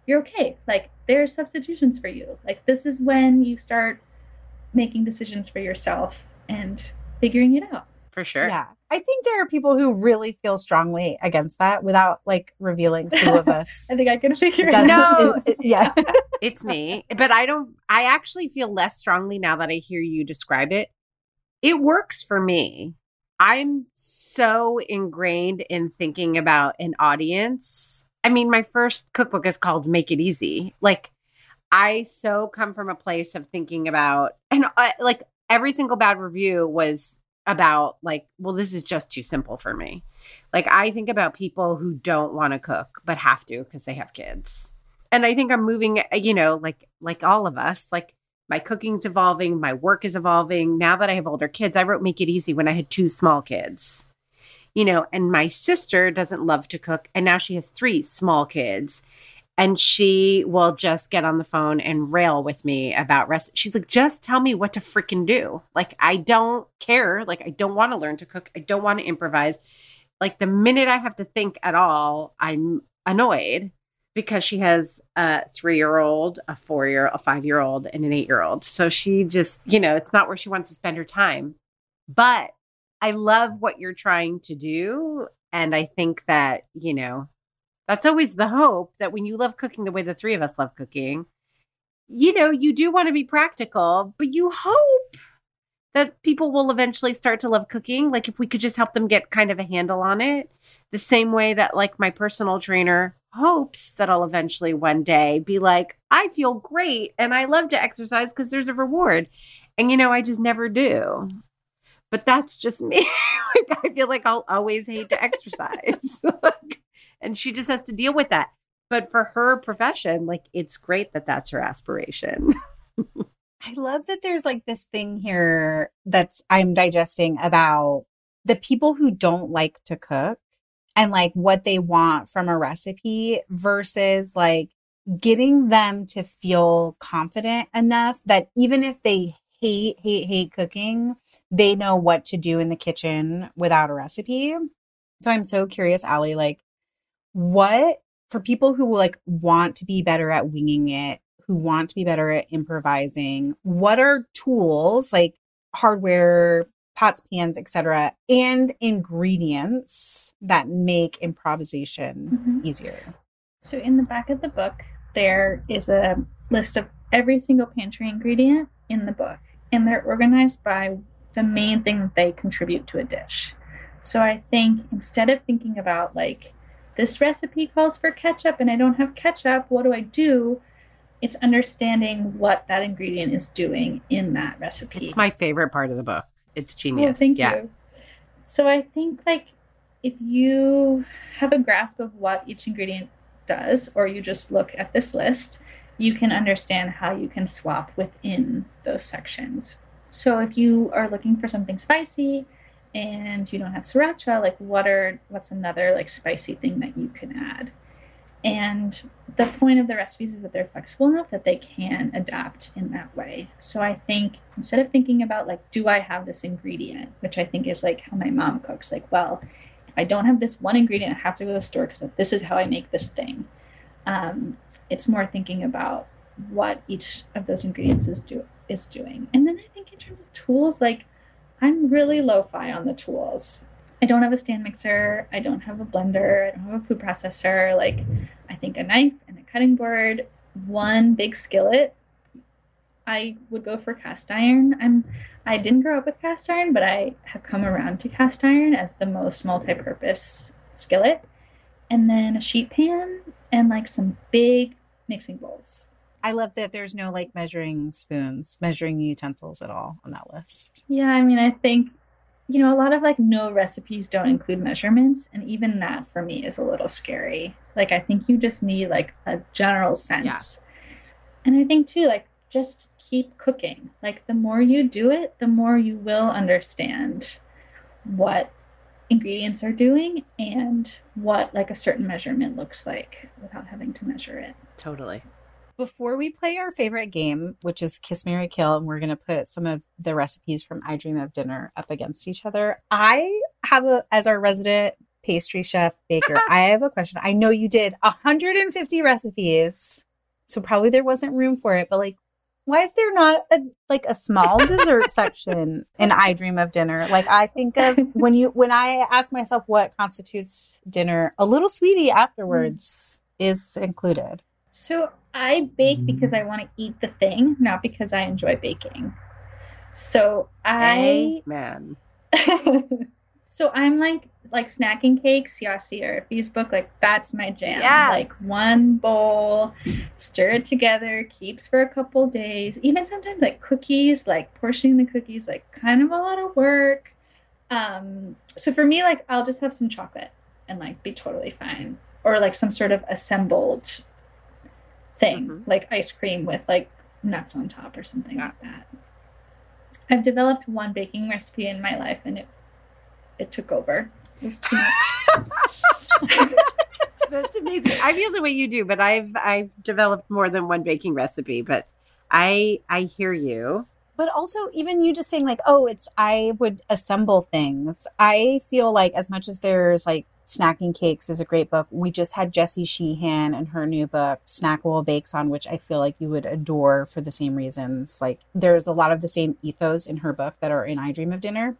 you're okay. Like, there are substitutions for you. Like, this is when you start making decisions for yourself and figuring it out. For sure. Yeah. I think there are people who really feel strongly against that without like revealing who of us. I think I can figure it out. No. It, it, yeah. It's me. But I don't, I actually feel less strongly now that I hear you describe it. It works for me. I'm so ingrained in thinking about an audience. I mean, my first cookbook is called Make It Easy. Like, I so come from a place of thinking about, and uh, like every single bad review was about like, well, this is just too simple for me. Like, I think about people who don't want to cook, but have to because they have kids. And I think I'm moving, you know, like, like all of us, like my cooking's evolving, my work is evolving. Now that I have older kids, I wrote Make It Easy when I had two small kids, you know, and my sister doesn't love to cook. And now she has three small kids. And she will just get on the phone and rail with me about rest. She's like, just tell me what to freaking do. Like, I don't care. Like, I don't want to learn to cook. I don't want to improvise. Like, the minute I have to think at all, I'm annoyed because she has a three-year-old, a four-year-old, a five-year-old, and an eight-year-old. So she just, you know, it's not where she wants to spend her time. But I love what you're trying to do. And I think that, you know, that's always the hope, that when you love cooking the way the three of us love cooking, you know, you do want to be practical, but you hope that people will eventually start to love cooking. Like, if we could just help them get kind of a handle on it, the same way that like my personal trainer hopes that I'll eventually one day be like, I feel great and I love to exercise because there's a reward. And, you know, I just never do. But that's just me. Like, I feel like I'll always hate to exercise. Like, and she just has to deal with that. But for her profession, like, it's great that that's her aspiration. I love that there's like this thing here that's I'm digesting about the people who don't like to cook and like what they want from a recipe versus like getting them to feel confident enough that even if they hate, hate, hate cooking, they know what to do in the kitchen without a recipe. So I'm so curious, Ali, like, what for people who like want to be better at winging it, who want to be better at improvising, what are tools like hardware, pots, pans, et cetera, and ingredients that make improvisation mm-hmm. easier? So in the back of the book, there is a list of every single pantry ingredient in the book, and they're organized by the main thing that they contribute to a dish. So I think instead of thinking about like, this recipe calls for ketchup and I don't have ketchup, what do I do? It's understanding what that ingredient is doing in that recipe. It's my favorite part of the book. It's genius. Oh, thank yeah. you. So I think like if you have a grasp of what each ingredient does, or you just look at this list, you can understand how you can swap within those sections. So if you are looking for something spicy, and you don't have sriracha, like what are, what's another like spicy thing that you can add? And the point of the recipes is that they're flexible enough that they can adapt in that way. So I think instead of thinking about like, do I have this ingredient, which I think is like how my mom cooks, like, well, if I don't have this one ingredient, I have to go to the store because this is how I make this thing. Um, it's more thinking about what each of those ingredients is, do- is doing. And then I think in terms of tools, like, I'm really lo-fi on the tools. I don't have a stand mixer. I don't have a blender. I don't have a food processor. Like, I think a knife and a cutting board, one big skillet. I would go for cast iron. I'm, I didn't grow up with cast iron, but I have come around to cast iron as the most multi-purpose skillet. And then a sheet pan and like some big mixing bowls. I love that there's no like measuring spoons, measuring utensils at all on that list. Yeah, I mean, I think, you know, a lot of like no recipes don't include measurements. And even that for me is a little scary. Like, I think you just need like a general sense. Yeah. And I think too, like, just keep cooking. Like, the more you do it, the more you will understand what ingredients are doing and what like a certain measurement looks like without having to measure it. Totally. Before we play our favorite game, which is Kiss, Marry, Kill, and we're going to put some of the recipes from I Dream of Dinner up against each other, I have, a, as our resident pastry chef, baker. I have a question. I know you did one hundred fifty recipes, so probably there wasn't room for it, but like, why is there not a, like a small dessert section in I Dream of Dinner? Like I think of when you, when I ask myself what constitutes dinner, a little sweetie afterwards mm. is included. So I bake because I want to eat the thing, not because I enjoy baking. So I, man. So I'm like, like snacking cakes, Yossi or Facebook, like that's my jam. Yes. Like one bowl, stir it together, keeps for a couple days. Even sometimes like cookies, like portioning the cookies, like kind of a lot of work. Um, so for me, like I'll just have some chocolate and like be totally fine. Or like some sort of assembled thing, mm-hmm. like ice cream with like nuts on top or something like that. I've developed one baking recipe in my life and it It took over. It was too much. That's amazing. I feel the way you do, but I've I've developed more than one baking recipe. But I I hear you. But also, even you just saying like, oh, it's I would assemble things. I feel like as much as there's like Snacking Cakes is a great book. We just had Jessie Sheehan and her new book Snackable Bakes On, which I feel like you would adore for the same reasons. Like there's a lot of the same ethos in her book that are in I Dream of Dinner.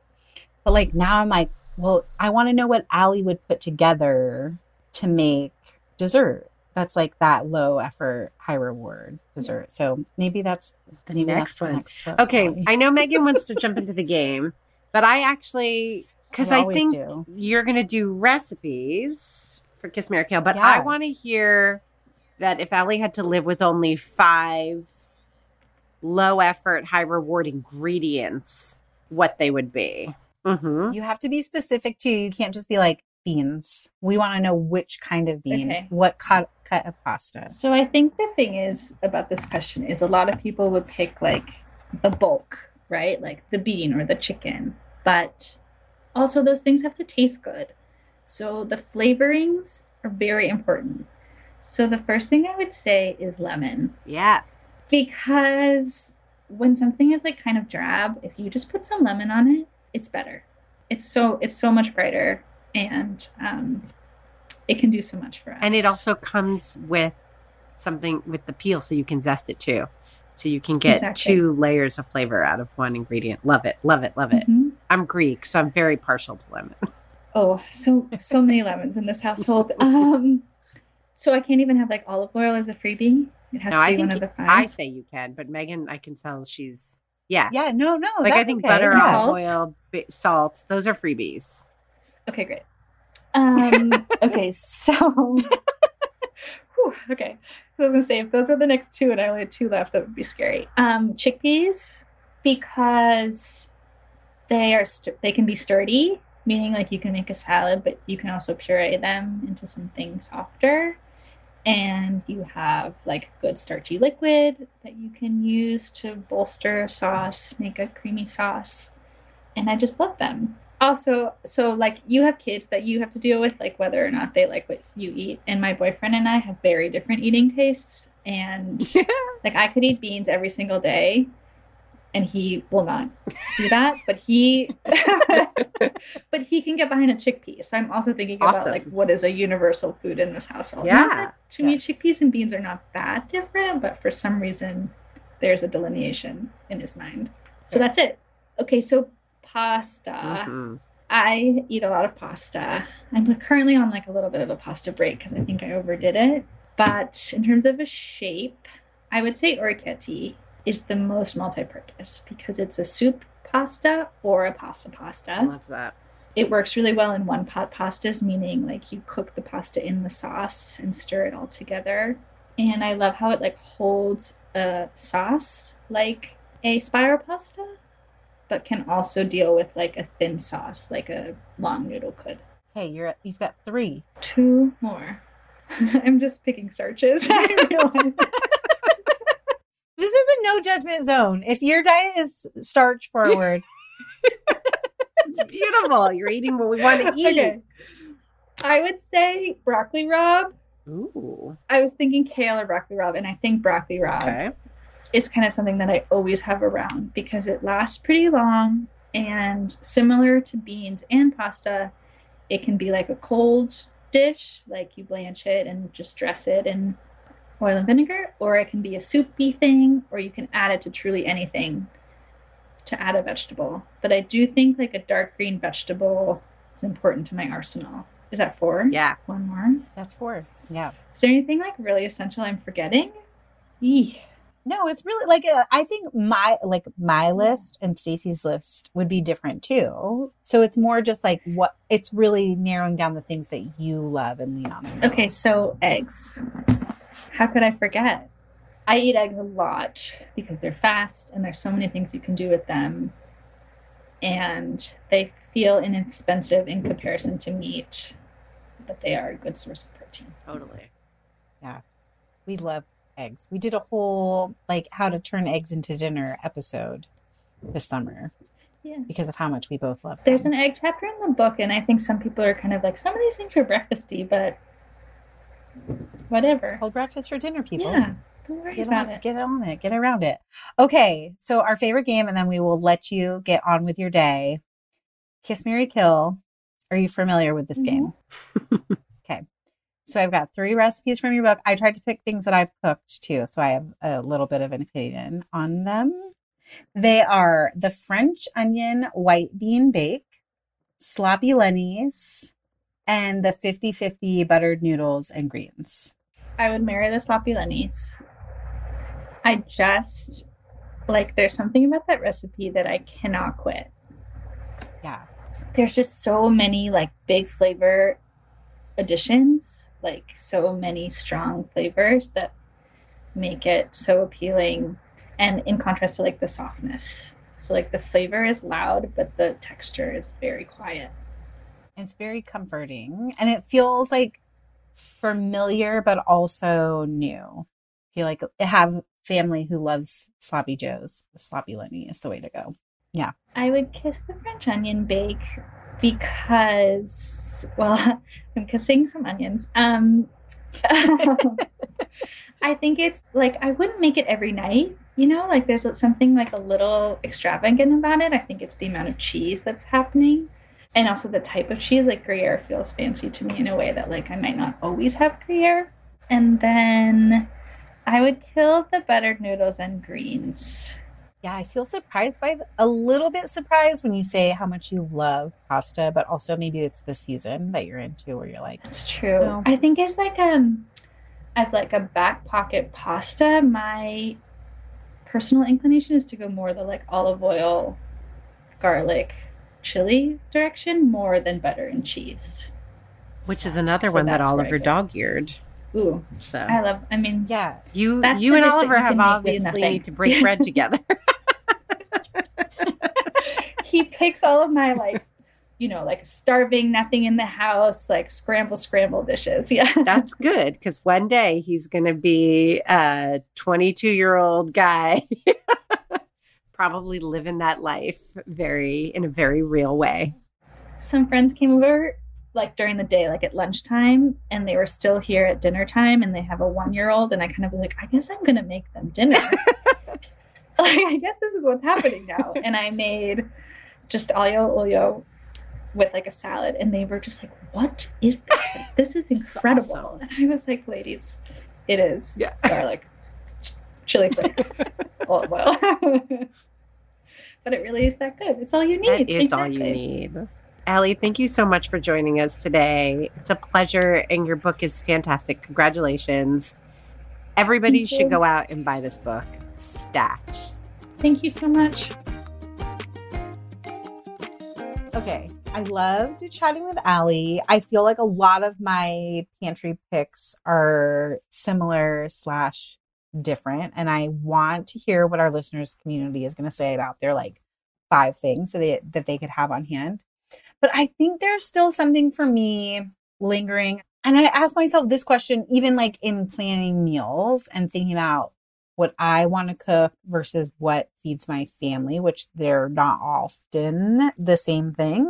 But like now I'm like, well, I want to know what Ali would put together to make dessert. That's like that low effort, high reward dessert. So maybe that's the maybe next that's one. The next book, okay. Ali. I know Megan wants to jump into the game, but I actually, because I think do. You're going to do recipes for Kiss, Marry, Kill, but yeah. I want to hear that if Ali had to live with only five low effort, high reward ingredients, what they would be. Mm-hmm. You have to be specific too. You can't just be like beans. We want to know which kind of bean, okay. what cut, cut of pasta. So I think the thing is about this question is a lot of people would pick like the bulk, right? Like the bean or the chicken, but also those things have to taste good. So the flavorings are very important. So the first thing I would say is lemon. Yes. Because when something is like kind of drab, if you just put some lemon on it, it's better. It's so it's so much brighter, and um, it can do so much for us. And it also comes with something with the peel, so you can zest it too. So you can get exactly. two layers of flavor out of one ingredient. Love it, love it, love it. Mm-hmm. I'm Greek, so I'm very partial to lemon. Oh, so so many lemons in this household. Um, so I can't even have like olive oil as a freebie. It has no, to be I one of the five. I say you can, but Megan, I can tell she's. Yeah. Yeah. No, no. Like that's I think okay. butter, yeah. olive oil, b- salt. Those are freebies. Okay, great. Um, okay. So, whew, okay. So I'm going to say if those were the next two and I only had two left, that would be scary. Um, chickpeas, because they are, st- they can be sturdy, meaning like you can make a salad, but you can also puree them into something softer. And you have like good starchy liquid that you can use to bolster a sauce, make a creamy sauce. And I just love them. Also, so like you have kids that you have to deal with, like whether or not they like what you eat. And my boyfriend and I have very different eating tastes. And like I could eat beans every single day and he will not do that. But he, but he can get behind a chickpea. So I'm also thinking awesome. About like, what is a universal food in this household? Yeah. That, to yes. me, chickpeas and beans are not that different, but for some reason there's a delineation in his mind. So that's it. Okay. So pasta, mm-hmm. I eat a lot of pasta. I'm currently on like a little bit of a pasta break cause I think I overdid it. But in terms of a shape, I would say orchetti is the most multi-purpose because it's a soup pasta or a pasta pasta. I love that. It works really well in one pot pastas, meaning like you cook the pasta in the sauce and stir it all together. And I love how it like holds a sauce like a spiral pasta, but can also deal with like a thin sauce, like a long noodle could. Hey, you're at, you've got three. Two more. I'm just picking starches. I realize. This is a no judgment zone. If your diet is starch forward, it's beautiful. You're eating what we want to eat. Okay. I would say broccoli rabe. Ooh. I was thinking kale or broccoli rabe, and I think broccoli rabe okay. is kind of something that I always have around because it lasts pretty long and similar to beans and pasta, It can be like a cold dish, like you blanch it and just dress it in oil and vinegar, or it can be a soupy thing, or you can add it to truly anything to add a vegetable. But I do think like a dark green vegetable is important to my arsenal. Is that four? Yeah. One more? That's four. Yeah. Is there anything like really essential I'm forgetting? Eek. No, it's really like, a, I think my, like my list and Stacy's list would be different too. So it's more just like what, it's really narrowing down the things that you love and lean on. Okay. List. So eggs, how could I forget? I eat eggs a lot because they're fast and there's so many things you can do with them. And they feel inexpensive in comparison to meat, but they are a good source of protein. Totally. Yeah. We love eggs. We did a whole like how to turn eggs into dinner episode this summer. Yeah. Because of how much we both love them. There's an egg chapter in the book, and I think some people are kind of like, some of these things are breakfasty, but whatever. It's called breakfast for dinner, people. Yeah. Don't worry get about on, it. Get on it. Get around it. Okay. So our favorite game, and then we will let you get on with your day. Kiss, Marry, Kill. Are you familiar with this mm-hmm. game? Okay. So I've got three recipes from your book. I tried to pick things that I've cooked too, so I have a little bit of an opinion on them. They are the French onion white bean bake, sloppy Lennies, and the fifty-fifty buttered noodles and greens. I would marry the sloppy Lennies. I just, like, there's something about that recipe that I cannot quit. Yeah. There's just so many like big flavor additions, like so many strong flavors that make it so appealing. And in contrast to like the softness. So like the flavor is loud, but the texture is very quiet. It's very comforting. And it feels like familiar, but also new. I feel like I have family who loves sloppy joes. The sloppy Lenny is the way to go. Yeah. I would kiss the French onion bake because, well, I'm kissing some onions. Um, I think it's like, I wouldn't make it every night, you know, like there's something like a little extravagant about it. I think it's the amount of cheese that's happening and also the type of cheese, like Gruyere feels fancy to me in a way that like I might not always have Gruyere. And then I would kill the buttered noodles and greens. Yeah, I feel surprised by a little bit surprised when you say how much you love pasta, but also maybe it's the season that you're into where you're like, that's true. Oh. I think it's like um as like a back pocket pasta, my personal inclination is to go more the like olive oil, garlic, chili direction more than butter and cheese. Which is another so one that Oliver dog-eared. Ooh, so I love. I mean, yeah, you you and Oliver have obviously to break bread together. He picks all of my like, you know, like starving, nothing in the house, like scramble, scramble dishes. Yeah, that's good because one day he's going to be a twenty-two-year-old guy, probably living that life very in a very real way. Some friends came over. Like during the day, like at lunchtime, and they were still here at dinner time, and they have a one-year-old, and I kind of was like, I guess I'm gonna make them dinner. Like, I guess this is what's happening now. And I made just aglio olio with like a salad, and they were just like, "What is this? Like, this is incredible!" Awesome. And I was like, "Ladies, it is yeah. garlic, chili flakes, olive oil." But it really is that good. It's all you need. It is exactly. all you need. Ali, thank you so much for joining us today. It's a pleasure, and your book is fantastic. Congratulations. Everybody should go out and buy this book. Stat. Thank you so much. Okay. I loved chatting with Ali. I feel like a lot of my pantry picks are similar slash different, and I want to hear what our listeners community is going to say about their like five things so they, that they could have on hand. But I think there's still something for me lingering. And I ask myself this question, even like in planning meals and thinking about what I want to cook versus what feeds my family, which they're not often the same thing.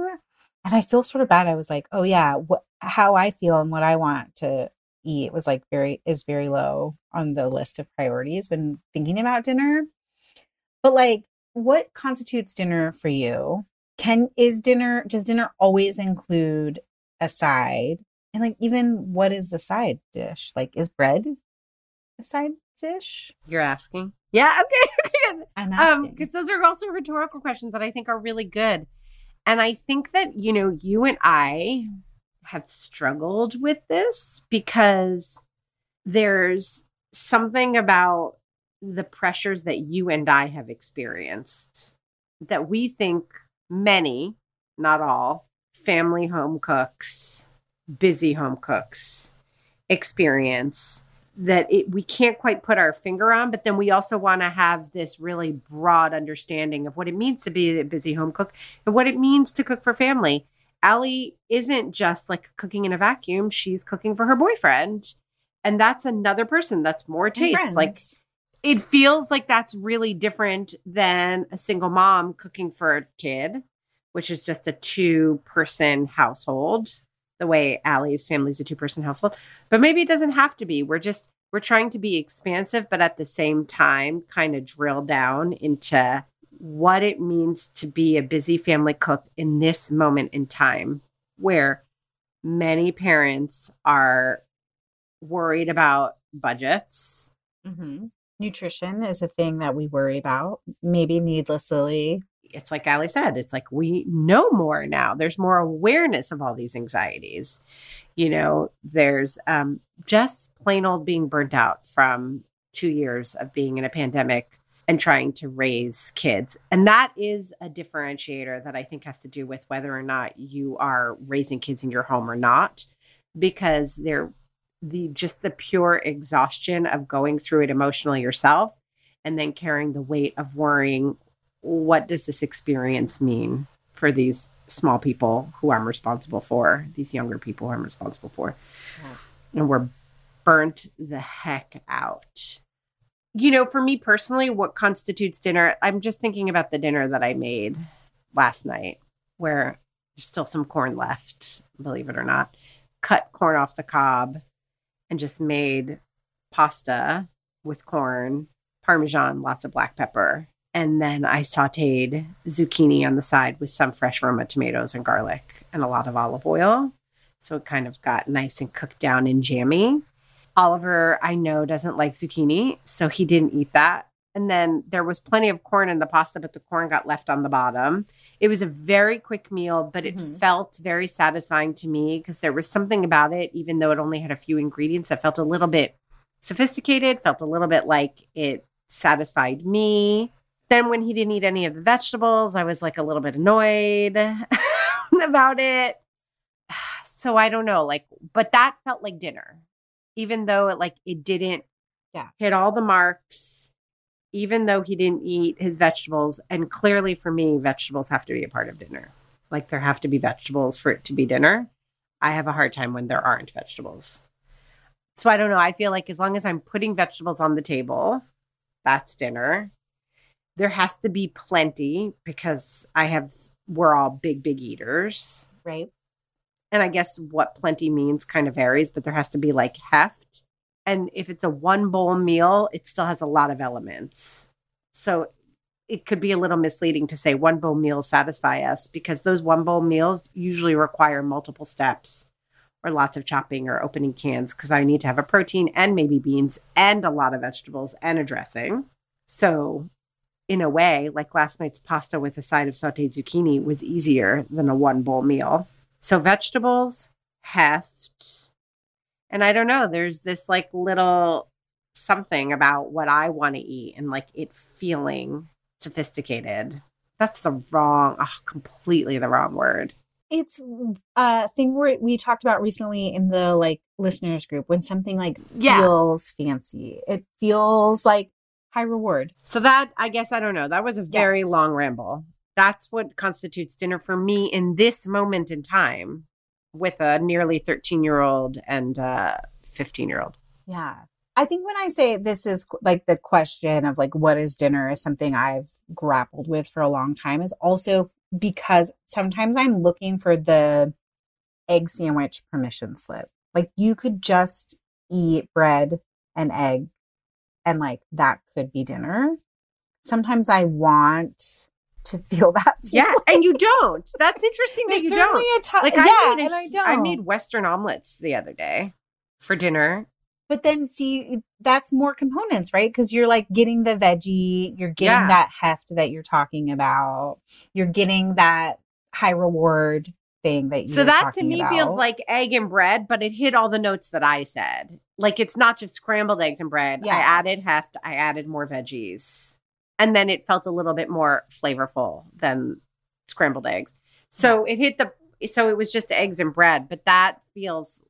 And I feel sort of bad. I was like, oh yeah, what, how I feel and what I want to eat was like very, is very low on the list of priorities when thinking about dinner. But like, what constitutes dinner for you? Can is dinner does dinner always include a side? And like, even what is a side dish? Like, is bread a side dish? You're asking? Yeah. Okay. I'm asking. Because um, those are also rhetorical questions that I think are really good. And I think that, you know, you and I have struggled with this because there's something about the pressures that you and I have experienced that we think many, not all, family home cooks, busy home cooks experience that it, we can't quite put our finger on, but then we also want to have this really broad understanding of what it means to be a busy home cook and what it means to cook for family. Ali isn't just like cooking in a vacuum. She's cooking for her boyfriend. And that's another person. That's more taste. Like, it feels like that's really different than a single mom cooking for a kid, which is just a two-person household, the way Ali's family is a two-person household. But maybe it doesn't have to be. We're just, we're trying to be expansive, but at the same time, kind of drill down into what it means to be a busy family cook in this moment in time, where many parents are worried about budgets. Mm-hmm. Nutrition is a thing that we worry about, maybe needlessly. It's like Ali said, it's like we know more now. There's more awareness of all these anxieties. You know, there's um, just plain old being burnt out from two years of being in a pandemic and trying to raise kids. And that is a differentiator that I think has to do with whether or not you are raising kids in your home or not, because they're the just the pure exhaustion of going through it emotionally yourself and then carrying the weight of worrying, what does this experience mean for these small people who I'm responsible for, these younger people who I'm responsible for? Yes. And we're burnt the heck out. You know, for me personally, what constitutes dinner, I'm just thinking about the dinner that I made last night, where there's still some corn left, believe it or not. Cut corn off the cob and just made pasta with corn, Parmesan, lots of black pepper. And then I sauteed zucchini on the side with some fresh Roma tomatoes and garlic and a lot of olive oil. So it kind of got nice and cooked down and jammy. Oliver, I know, doesn't like zucchini, so he didn't eat that. And then there was plenty of corn in the pasta, but the corn got left on the bottom. It was a very quick meal, but it mm-hmm. felt very satisfying to me because there was something about it, even though it only had a few ingredients, that felt a little bit sophisticated, felt a little bit like it satisfied me. Then when he didn't eat any of the vegetables, I was like a little bit annoyed about it. So I don't know, like, but that felt like dinner, even though it like it didn't yeah. hit all the marks. Even though he didn't eat his vegetables. And clearly for me, vegetables have to be a part of dinner. Like, there have to be vegetables for it to be dinner. I have a hard time when there aren't vegetables. So I don't know. I feel like as long as I'm putting vegetables on the table, that's dinner. There has to be plenty because I have, we're all big, big eaters. Right. And I guess what plenty means kind of varies, but there has to be like heft. And if it's a one bowl meal, it still has a lot of elements. So it could be a little misleading to say one bowl meals satisfy us, because those one bowl meals usually require multiple steps or lots of chopping or opening cans, because I need to have a protein and maybe beans and a lot of vegetables and a dressing. So in a way, like last night's pasta with a side of sauteed zucchini was easier than a one bowl meal. So vegetables, heft. And I don't know, there's this like little something about what I want to eat and like it feeling sophisticated. That's the wrong, oh, completely the wrong word. It's a thing where we talked about recently in the like listeners group, when something like yeah. feels fancy. It feels like high reward. So that, I guess, I don't know. That was a very yes. long ramble. That's what constitutes dinner for me in this moment in time, with a nearly thirteen-year-old and a fifteen-year-old. Yeah. I think when I say this is like the question of like, what is dinner, is something I've grappled with for a long time, is also because sometimes I'm looking for the egg sandwich permission slip. Like, you could just eat bread and egg and like that could be dinner. Sometimes I want to feel that feeling. Yeah, and you don't. That's interesting that you don't. T- like yeah, I made a, and I don't. I made Western omelets the other day for dinner. But then see, that's more components, right? Because you're like getting the veggie, you're getting yeah. that heft that you're talking about, you're getting that high reward thing that you So that to me about. feels like egg and bread, but it hit all the notes that I said. Like it's not just scrambled eggs and bread. Yeah. I added heft, I added more veggies. And then it felt a little bit more flavorful than scrambled eggs. So yeah. it hit the, so it was just eggs and bread, but that feels,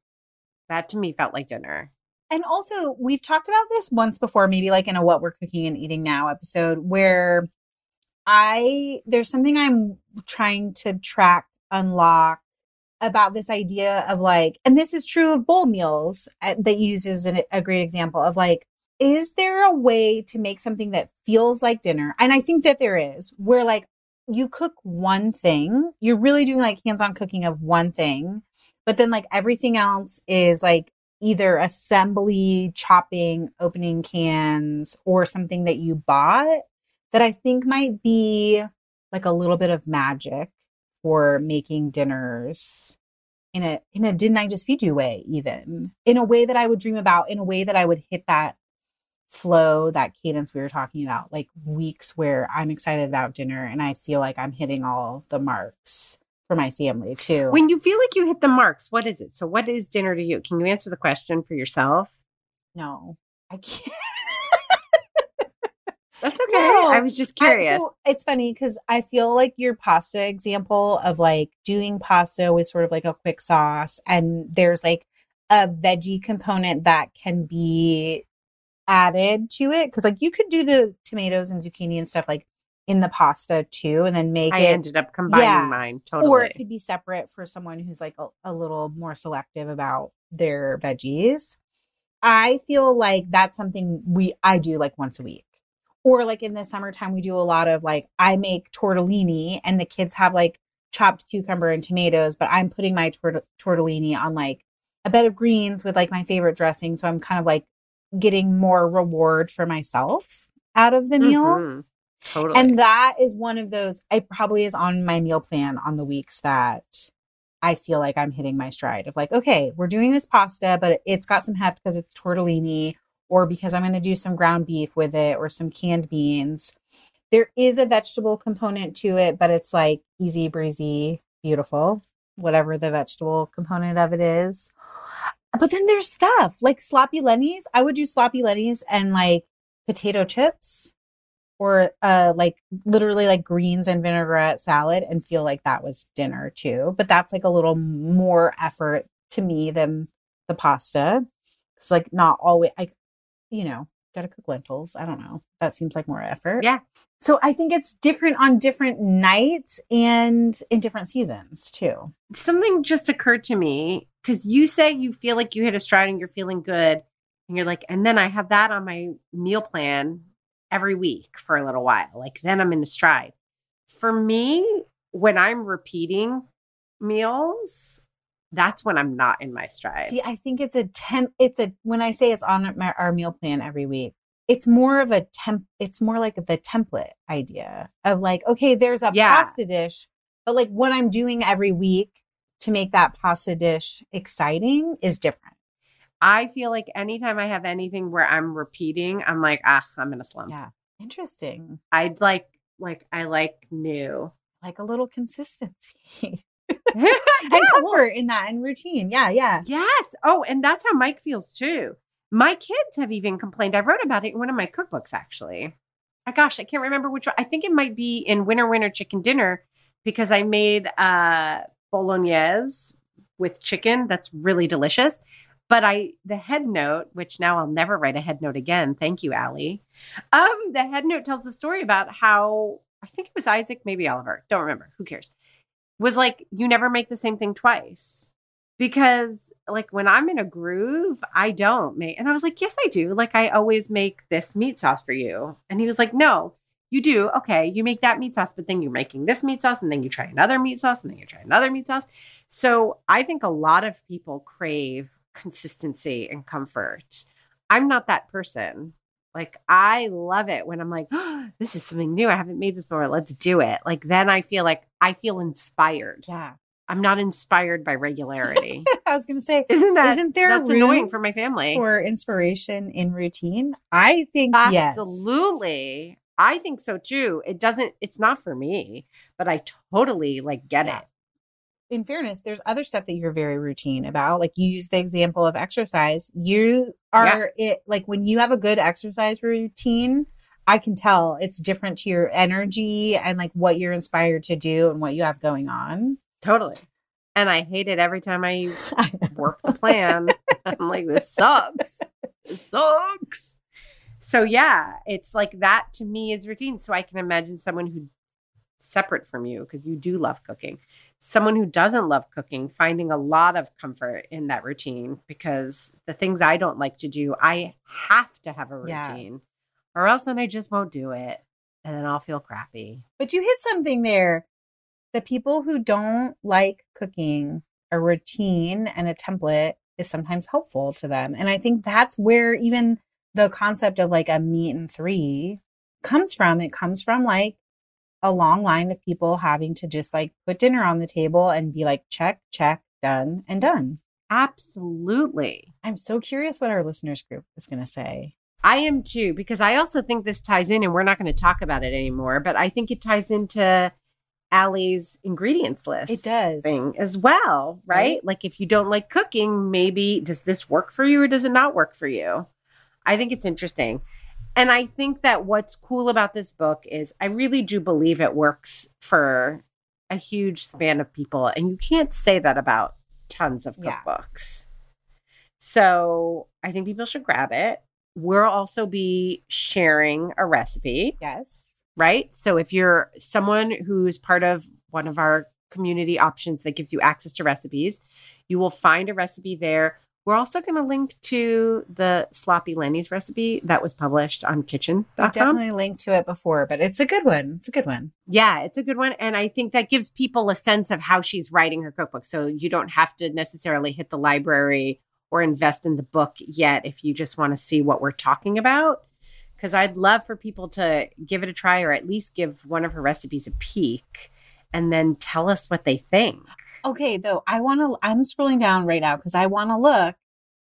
that to me felt like dinner. And also, we've talked about this once before, maybe like in a What We're Cooking and Eating Now episode, where I, there's something I'm trying to track, unlock about this idea of like, and this is true of bowl meals uh, that uses an, a great example of like, is there a way to make something that feels like dinner? And I think that there is, where like you cook one thing, you're really doing like hands-on cooking of one thing, but then like everything else is like, either assembly, chopping, opening cans, or something that you bought that I think might be like a little bit of magic for making dinners in a in a Didn't I Just Feed You way, even in a way that I would dream about, in a way that I would hit that flow, that cadence we were talking about, like weeks where I'm excited about dinner and I feel like I'm hitting all the marks for my family too. When you feel like you hit the marks, what is it? So what is dinner to you? Can you answer the question for yourself? No, I can't. That's okay. No. I was just curious. I, so it's funny because I feel like your pasta example of like doing pasta with sort of like a quick sauce, and there's like a veggie component that can be added to it. Because like you could do the tomatoes and zucchini and stuff like in the pasta too, and then make I it. I ended up combining yeah. mine totally. Or it could be separate for someone who's like a, a little more selective about their veggies. I feel like that's something we I do like once a week, or like in the summertime we do a lot of like I make tortellini and the kids have like chopped cucumber and tomatoes, but I'm putting my tort- tortellini on like a bed of greens with like my favorite dressing, so I'm kind of like getting more reward for myself out of the meal. Mm-hmm. Totally. And that is one of those, it probably is on my meal plan on the weeks that I feel like I'm hitting my stride of like, okay, we're doing this pasta, but it's got some heft because it's tortellini, or because I'm going to do some ground beef with it or some canned beans. There is a vegetable component to it, but it's like easy breezy, beautiful, whatever the vegetable component of it is. But then there's stuff like sloppy Lennies. I would do sloppy Lennies and like potato chips. Or uh, like literally like greens and vinaigrette salad, and feel like that was dinner too. But that's like a little more effort to me than the pasta. It's like not always, I, you know, gotta cook lentils. I don't know. That seems like more effort. Yeah. So I think it's different on different nights and in different seasons too. Something just occurred to me because you say you feel like you hit a stride and you're feeling good. And you're like, and then I have that on my meal plan every week for a little while. Like then I'm in a stride. For me, when I'm repeating meals, that's when I'm not in my stride. See, I think it's a temp, it's a, when I say it's on my, our meal plan every week, it's more of a temp, it's more like the template idea of like, okay, there's a yeah. pasta dish, but like what I'm doing every week to make that pasta dish exciting is different. I feel like anytime I have anything where I'm repeating, I'm like, ah, I'm in a slump. Yeah. Interesting. I'd like, like, I like new. Like a little consistency. yeah, and comfort in that and routine. Yeah. Yeah. Yes. Oh, and that's how Mike feels too. My kids have even complained. I wrote about it in one of my cookbooks, actually. Oh, gosh, I can't remember which one. I think it might be in Winter, Winter Chicken Dinner, because I made uh, bolognese with chicken. That's really delicious. But I, the head note, which now I'll never write a head note again. Thank you, Allie. Um, the head note tells the story about how, I think it was Isaac, maybe Oliver, don't remember, who cares, was like, you never make the same thing twice. Because like when I'm in a groove, I don't make, and I was like, yes, I do. Like I always make this meat sauce for you. And he was like, no, you do. Okay, you make that meat sauce, but then you're making this meat sauce, and then you try another meat sauce, and then you try another meat sauce. So I think a lot of people crave consistency and comfort. I'm not that person. Like, I love it when I'm like, oh, this is something new. I haven't made this before. Let's do it. Like, then I feel like I feel inspired. Yeah. I'm not inspired by regularity. I was going to say, isn't that, isn't there that's annoying for my family? For inspiration in routine? I think absolutely. Yes. I think so too. It doesn't, it's not for me, but I totally like get yeah. it. In fairness, there's other stuff that you're very routine about. Like you use the example of exercise. You are yeah. it like when you have a good exercise routine, I can tell it's different to your energy and like what you're inspired to do and what you have going on. Totally. And I hate it every time I work the plan. I'm like, this sucks. This sucks. So yeah, it's like that to me is routine. So I can imagine someone who separate from you, because you do love cooking. Someone who doesn't love cooking, finding a lot of comfort in that routine, because the things I don't like to do, I have to have a routine yeah. or else then I just won't do it. And then I'll feel crappy. But you hit something there. The people who don't like cooking, a routine and a template is sometimes helpful to them. And I think that's where even the concept of like a meet and three comes from. It comes from like a long line of people having to just like put dinner on the table and be like, check, check, done and done. Absolutely. I'm so curious what our listeners group is going to say. I am too, because I also think this ties in, and we're not going to talk about it anymore, but I think it ties into Ali's ingredients list. It does. Thing as well, right? right? Like if you don't like cooking, maybe does this work for you or does it not work for you? I think it's interesting. And I think that what's cool about this book is I really do believe it works for a huge span of people. And you can't say that about tons of cookbooks. Yeah. So I think people should grab it. We'll also be sharing a recipe. Yes. Right? So if you're someone who's part of one of our community options that gives you access to recipes, you will find a recipe there. We're also going to link to the Sloppy Lenny's recipe that was published on kitchen dot com. I've definitely linked to it before, but it's a good one. It's a good one. Yeah, it's a good one. And I think that gives people a sense of how she's writing her cookbook. So you don't have to necessarily hit the library or invest in the book yet if you just want to see what we're talking about. Because I'd love for people to give it a try or at least give one of her recipes a peek and then tell us what they think. Okay, though, I want to, I'm scrolling down right now because I want to look.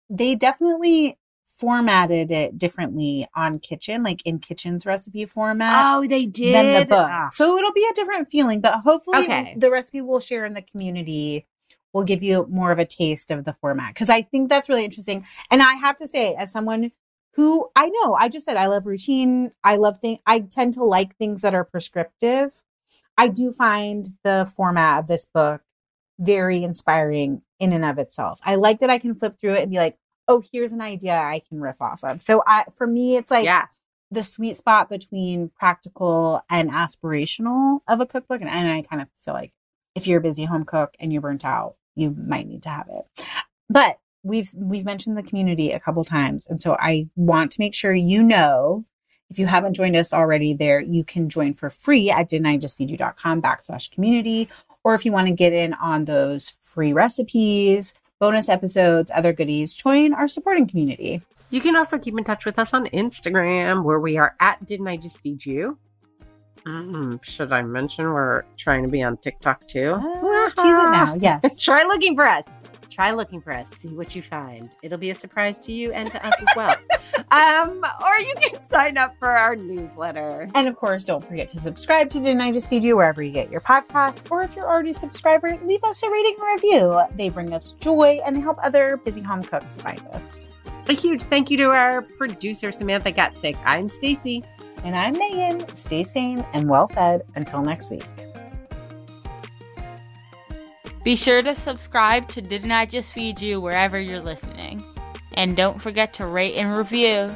They definitely formatted it differently on Kitchen, like in Kitchen's recipe format. Oh, they did. Than the book. Ah. So it'll be a different feeling, but hopefully okay. the recipe we'll share in the community will give you more of a taste of the format, because I think that's really interesting. And I have to say, as someone who, I know, I just said I love routine. I love things. I tend to like things that are prescriptive. I do find the format of this book very inspiring in and of itself. I like that I can flip through it and be like, oh, here's an idea I can riff off of. So I, for me, it's like yeah. the sweet spot between practical and aspirational of a cookbook. And, and I kind of feel like if you're a busy home cook and you're burnt out, you might need to have it. But we've, we've mentioned the community a couple times. And so I want to make sure, you know, if you haven't joined us already there, you can join for free at didn't I just feed you dot com backslash community. Or if you want to get in on those free recipes, bonus episodes, other goodies, join our supporting community. You can also keep in touch with us on Instagram, where we are at Didn't I Just Feed You. Mm-hmm. Should I mention we're trying to be on TikTok too? Uh, tease it now, yes. Try looking for us. Try looking for us. See what you find. It'll be a surprise to you and to us as well. Um, or you can sign up for our newsletter. And of course, don't forget to subscribe to Didn't I Just Feed You wherever you get your podcasts. Or if you're already a subscriber, leave us a rating or review. They bring us joy and they help other busy home cooks find us. A huge thank you to our producer, Samantha Gatsick. I'm Stacy. And I'm Megan. Stay sane and well fed until next week. Be sure to subscribe to Didn't I Just Feed You wherever you're listening. And don't forget to rate and review.